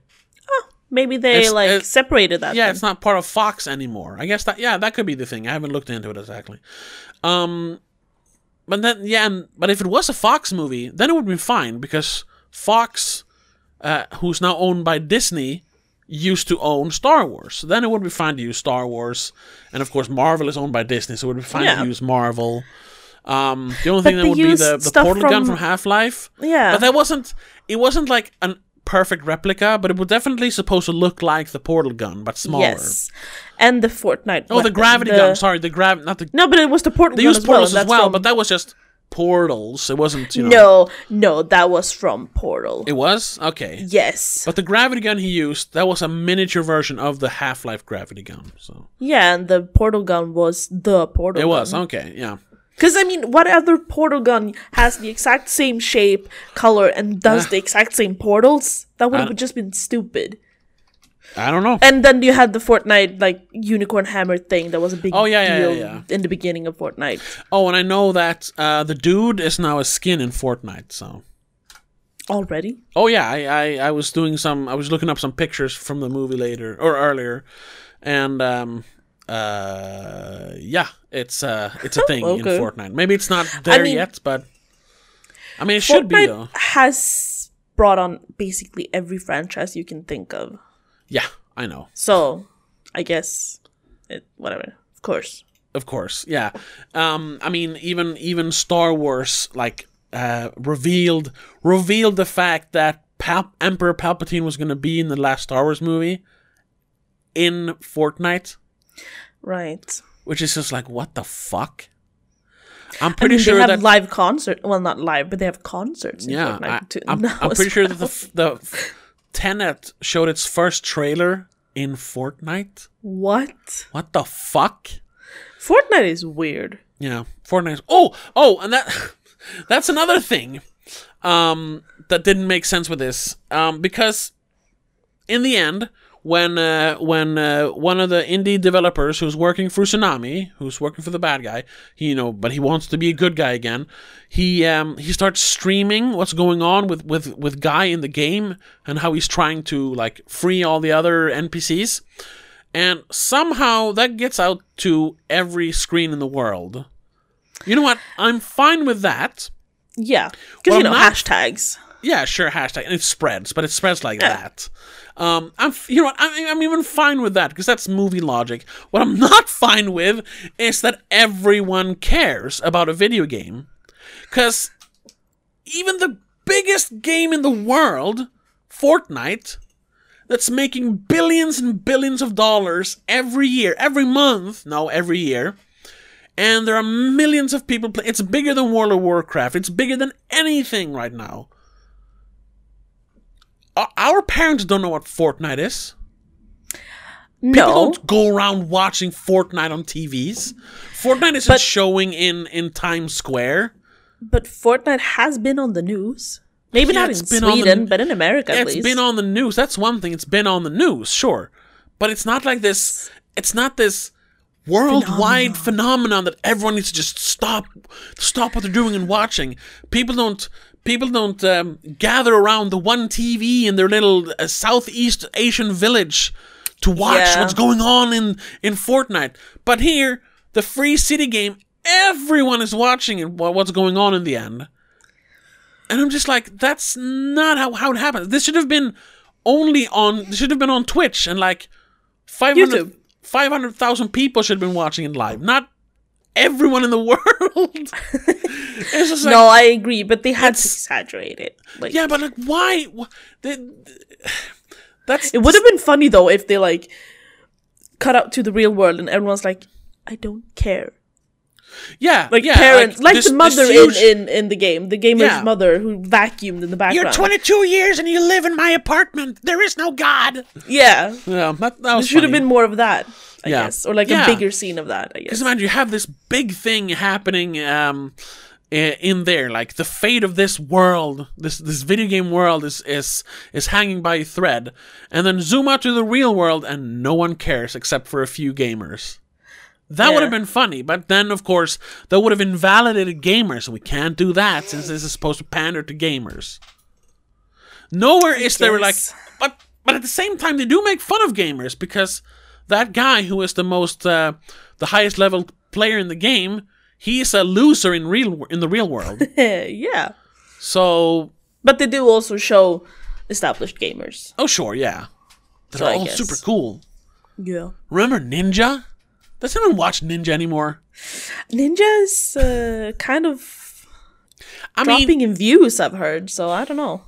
Maybe they it's, like it's, separated that. Yeah, thing. It's not part of Fox anymore. I guess that. Yeah, that could be the thing. I haven't looked into it exactly. Um, but then yeah, and, but if it was a Fox movie, then it would be fine because Fox, uh, who's now owned by Disney, used to own Star Wars. Then it would be fine to use Star Wars. And of course, Marvel is owned by Disney, so it would be fine yeah. to use Marvel. Um, the only but thing that would be the, the portal from... gun from Half-Life. Yeah. But that wasn't... It wasn't like an perfect replica, but it was definitely supposed to look like the portal gun, but smaller. Yes. And the Fortnite Oh, weapon, the gravity the... gun. Sorry, the grav... Not the... No, but it was the portal they gun They used portals well, as well, from... but that was just... Portals. It wasn't, you know. No, no, that was from Portal. It was? Okay. Yes. But the gravity gun he used, that was a miniature version of the Half-Life gravity gun. So. Yeah, and the portal gun was the portal gun. It was, okay, yeah. Because, I mean, what other portal gun has the exact same shape, color, and does uh, the exact same portals? That would have just been stupid. I don't know. And then you had the Fortnite, like, unicorn hammer thing that was a big oh, yeah, deal yeah, yeah, yeah. in the beginning of Fortnite. Oh, and I know that uh, the dude is now a skin in Fortnite, so... Already? Oh, yeah. I, I, I was doing some... I was looking up some pictures from the movie later, or earlier, and, um... Uh... Yeah, it's, uh, it's a thing okay. in Fortnite. Maybe it's not there I mean, yet, but... I mean, it Fortnite should be, though. Has brought on basically every franchise you can think of. Yeah, I know. So, I guess, it, whatever. Of course. Of course, yeah. Um, I mean, even even Star Wars, like, uh, revealed revealed the fact that Pal- Emperor Palpatine was going to be in the last Star Wars movie in Fortnite. Right. Which is just like, what the fuck? I'm pretty I mean, sure they have that live concert. Well, not live, but they have concerts. In yeah, Fortnite I, too I'm, I'm pretty well. sure that the the. Tenet showed its first trailer in Fortnite. What? What the fuck? Fortnite is weird. Yeah, Fortnite is... Oh, oh, and that that's another thing um, that didn't make sense with this. Um, because in the end, when uh, when uh, one of the indie developers who's working for Tsunami, who's working for the bad guy, he, you know, but he wants to be a good guy again, he um, he starts streaming what's going on with, with, with Guy in the game and how he's trying to, like, free all the other N P Cs. And somehow that gets out to every screen in the world. You know what? I'm fine with that. Yeah. Because, you know, not- hashtags. Yeah, sure, hashtag. And it spreads, but it spreads like yeah. that. Um, I'm, you know what? I'm, I'm even fine with that, because that's movie logic. What I'm not fine with is that everyone cares about a video game. Because even the biggest game in the world, Fortnite, that's making billions and billions of dollars every year, every month, no, every year, and there are millions of people playing. It's bigger than World of Warcraft. It's bigger than anything right now. Our parents don't know what Fortnite is. No. People don't go around watching Fortnite on T Vs. Fortnite isn't but, showing in, in Times Square. But Fortnite has been on the news. Maybe yeah, not in Sweden, the, but in America, yeah, at least. It's been on the news. That's one thing. It's been on the news, sure. But it's not like this... It's not this worldwide phenomenon, phenomenon that everyone needs to just stop, stop what they're doing and watching. People don't... People don't um, gather around the one T V in their little uh, Southeast Asian village to watch yeah. what's going on in, in Fortnite. But here, the Free City game, everyone is watching and what's going on in the end. And I'm just like, that's not how, how it happens. This should have been only on, this should have been on Twitch, and like five hundred five hundred thousand people should have been watching it live. Not everyone in the world. It's just like, no, I agree, but they had to exaggerate it. Like, yeah, but like, why? They, that's it would have been funny though if they like cut out to the real world and everyone's like, I don't care. Yeah, like yeah, parents, like, like this, the mother huge... in, in, in the game, the gamer's yeah. mother who vacuumed in the background. You're twenty-two years and you live in my apartment. There is no God. Yeah, yeah, that, that was should have been more of that. I yeah. guess, or like yeah. a bigger scene of that, I guess. Because imagine you have this big thing happening um, in there, like the fate of this world, this this video game world is is is hanging by a thread, and then zoom out to the real world, and no one cares except for a few gamers. That yeah. would have been funny, but then of course that would have invalidated gamers. We can't do that since this is supposed to pander to gamers. Nowhere I is guess. There like, but but at the same time they do make fun of gamers because. That guy who is the most, uh, the highest level player in the game, he's a loser in real in the real world. Yeah. So, but they do also show established gamers. Oh sure, yeah. that so are I all guess. super cool. Yeah. Remember Ninja? Does anyone watch Ninja anymore? Ninja is uh, kind of I dropping mean, in views, I've heard, so I don't know.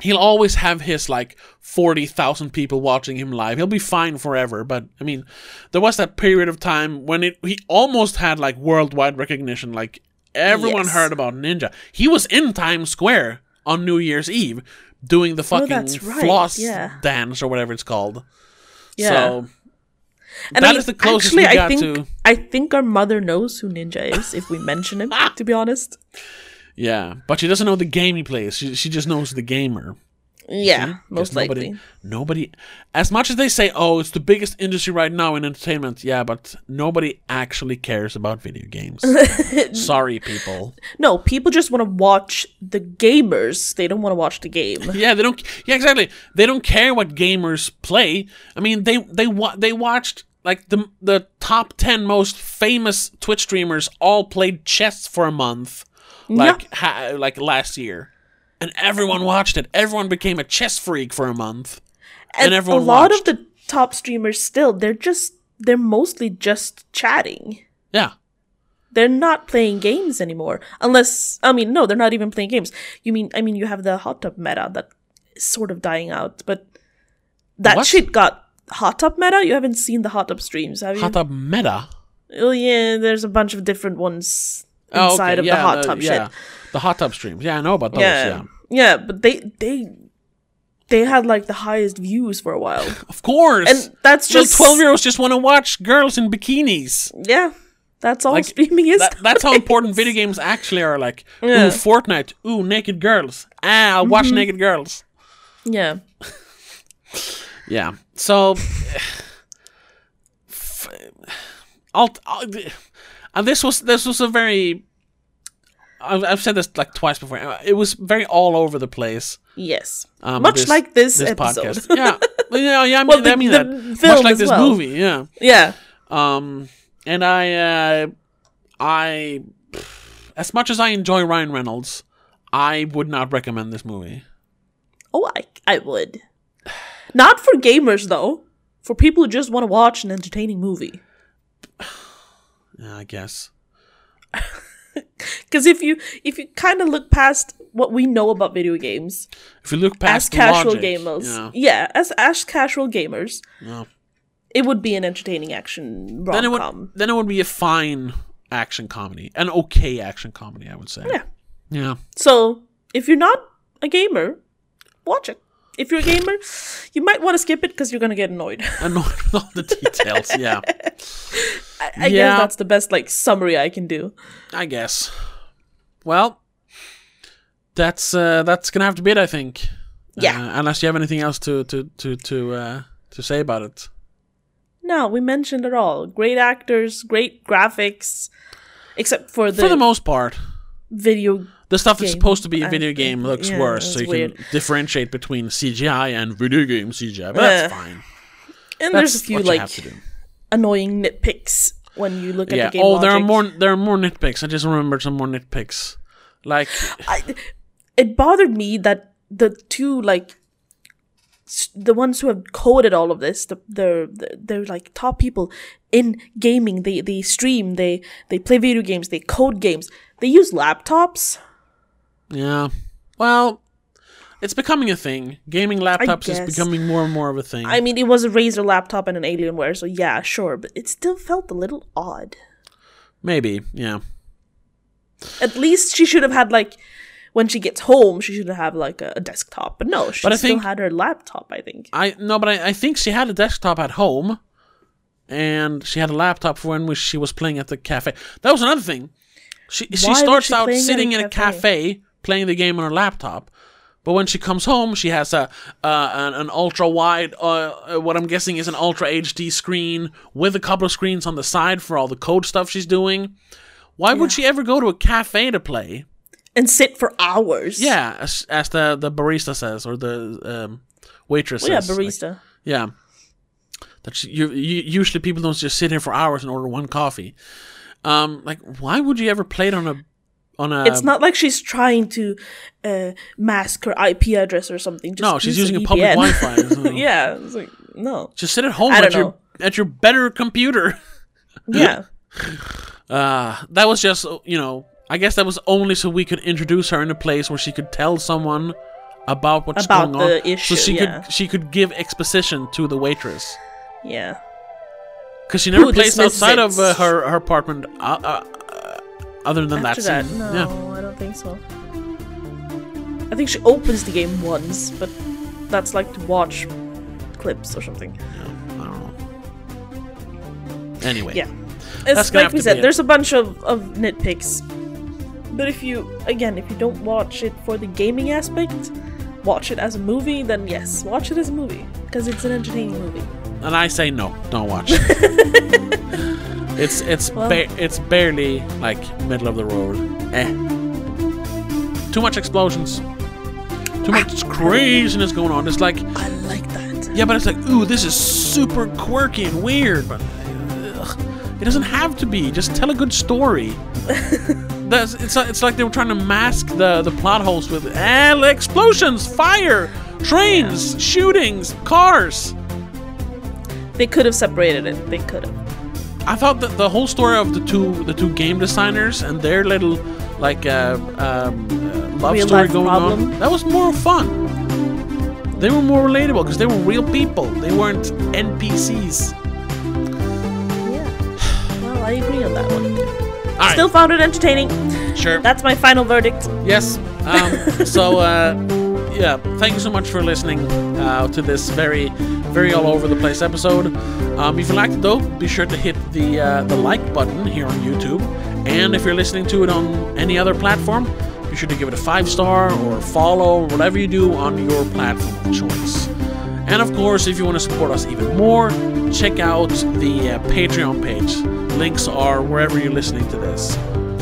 He'll always have his, like, forty thousand people watching him live. He'll be fine forever. But, I mean, there was that period of time when it he almost had, like, worldwide recognition. Like, everyone yes. heard about Ninja. He was in Times Square on New Year's Eve doing the fucking oh, right. floss yeah. dance or whatever it's called. Yeah. So, and that I mean, is the closest actually, we got I think, to... I think our mother knows who Ninja is if we mention him, to be honest. Yeah, but she doesn't know the game he plays. She she just knows the gamer. Yeah, most likely. Nobody, nobody, as much as they say, oh, it's the biggest industry right now in entertainment. Yeah, but nobody actually cares about video games. Sorry, people. No, people just want to watch the gamers. They don't want to watch the game. yeah, they don't. Yeah, exactly. They don't care what gamers play. I mean, they they wa- they watched. Like, the the top ten most famous Twitch streamers all played chess for a month, like yep. ha- like last year. And everyone watched it. Everyone became a chess freak for a month. And, and everyone a lot watched. of the top streamers still, they're just, they're mostly just chatting. Yeah. They're not playing games anymore. Unless, I mean, no, they're not even playing games. You mean, I mean, you have the hot tub meta that is sort of dying out, but that what? shit got... Hot tub meta? You haven't seen the hot tub streams, have you? Hot tub meta? Oh yeah, there's a bunch of different ones inside oh, okay. of yeah, the hot tub the, shit. Yeah. The hot tub streams. Yeah, I know about those, yeah. Yeah, yeah but they, they they had like the highest views for a while. Of course. And that's just twelve-year-olds just want to watch girls in bikinis. Yeah. That's all like, streaming is. That, that's how important video games actually are, like yeah. ooh, Fortnite, ooh, naked girls. Ah, I'll watch mm-hmm. naked girls. Yeah. Yeah, so f- I'll, I'll, and this was this was a very. I've, I've said this like twice before. It was very all over the place. Yes, um, much this, like this, this episode. Podcast. yeah, yeah, yeah. I mean, well, the, I mean that. Much like this well. movie. Yeah, yeah. Um, and I, uh, I, as much as I enjoy Ryan Reynolds, I would not recommend this movie. Oh, I, I would. Not for gamers, though. For people who just want to watch an entertaining movie. Yeah, I guess. Because if you if you kind of look past what we know about video games, if you look past as the casual logic, gamers, yeah. yeah, as as casual gamers, yeah. it would be an entertaining action rom-com. Then it would then it would be a fine action comedy, an okay action comedy, I would say. Yeah, yeah. So if you're not a gamer, watch it. If you're a gamer, you might want to skip it because you're going to get annoyed. Annoyed with all the details, yeah. I, I yeah. guess that's the best like summary I can do. I guess. Well, that's uh, that's going to have to be it, I think. Yeah. Uh, unless you have anything else to to to to uh, to say about it. No, we mentioned it all. Great actors, great graphics, except for the... For the most part. Video The stuff game. that's supposed to be a video game looks yeah, worse, so you weird. can differentiate between C G I and video game C G I, but uh, that's fine. And that's there's a few like annoying nitpicks when you look yeah. at the game. Oh, logic. there are more. There are more nitpicks. I just remembered some more nitpicks. Like, I, it bothered me that the two like the ones who have coded all of this, the they're they're like top people in gaming. They they stream. They they play video games. They code games. They use laptops. Yeah. Well, it's becoming a thing. Gaming laptops is becoming more and more of a thing. I mean, it was a Razer laptop and an Alienware, so yeah, sure. But it still felt a little odd. Maybe, yeah. At least she should have had, like, when she gets home, she should have, like, a, a desktop. But no, she but still think, had her laptop, I think. I No, but I, I think she had a desktop at home. And she had a laptop for when she was playing at the cafe. That was another thing. She, she starts she out sitting in a cafe... In a cafe playing the game on her laptop, but when she comes home, she has a uh, an, an ultra wide, uh, what I'm guessing is an ultra H D screen with a couple of screens on the side for all the code stuff she's doing. Why yeah. would she ever go to a cafe to play and sit for hours? Yeah, as, as the, the barista says, or the um, waitress well, says. Yeah, barista. Like, yeah, that she, you, you, usually people don't just sit here for hours and order one coffee. Um, like, why would you ever play it on a On a, it's not like she's trying to uh, mask her I P address or something. Just no, she's using a public Wi-Fi. Yeah, it's like, no. Just sit at home at your, at your better computer. Yeah. Uh, that was just, you know, I guess that was only so we could introduce her in a place where she could tell someone about what's about going the on. Issue, so she yeah. could she could give exposition to the waitress. Yeah. Because she never Who placed outside it? of uh, her, her apartment uh, uh, other than After that scene. That, no, yeah. I don't think so. I think she opens the game once, but that's like to watch clips or something. Yeah, I don't know. Anyway. Yeah. It's like we said, there's a bunch of, of nitpicks. But if you, again, if you don't watch it for the gaming aspect, watch it as a movie, then yes, watch it as a movie. Because it's an entertaining movie. And I say no, don't watch it. it's, it's, well, ba it's barely, like, middle of the road. Eh. Too much explosions. Too much craziness going on. It's like... I like that. Yeah, but it's like, ooh, this is super quirky and weird, but... It doesn't have to be. Just tell a good story. That's, it's, it's like they were trying to mask the, the plot holes with eh, explosions, fire, trains, yeah. shootings, cars. They could have separated it. They could have. I thought that the whole story of the two the two game designers and their little like uh, um, uh, love real story going problem. on, that was more fun. They were more relatable because they were real people. They weren't N P Cs. I agree on that one. Right. Still found it entertaining. Sure. That's my final verdict. Yes. Um, so, uh, yeah, thank you so much for listening uh, to this very, very all over the place episode. Um, if you liked it, though, be sure to hit the, uh, the like button here on YouTube. And if you're listening to it on any other platform, be sure to give it a five star or follow, whatever you do on your platform of choice. And of course, if you want to support us even more, check out the uh, Patreon page. Links are wherever you're listening to this.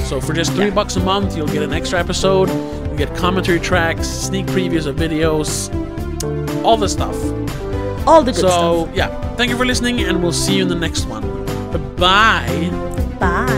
So for just three yeah. bucks a month, you'll get an extra episode, you get commentary tracks, sneak previews of videos, all the stuff. All the good so, stuff. So yeah, thank you for listening, and we'll see you in the next one. Bye. Bye.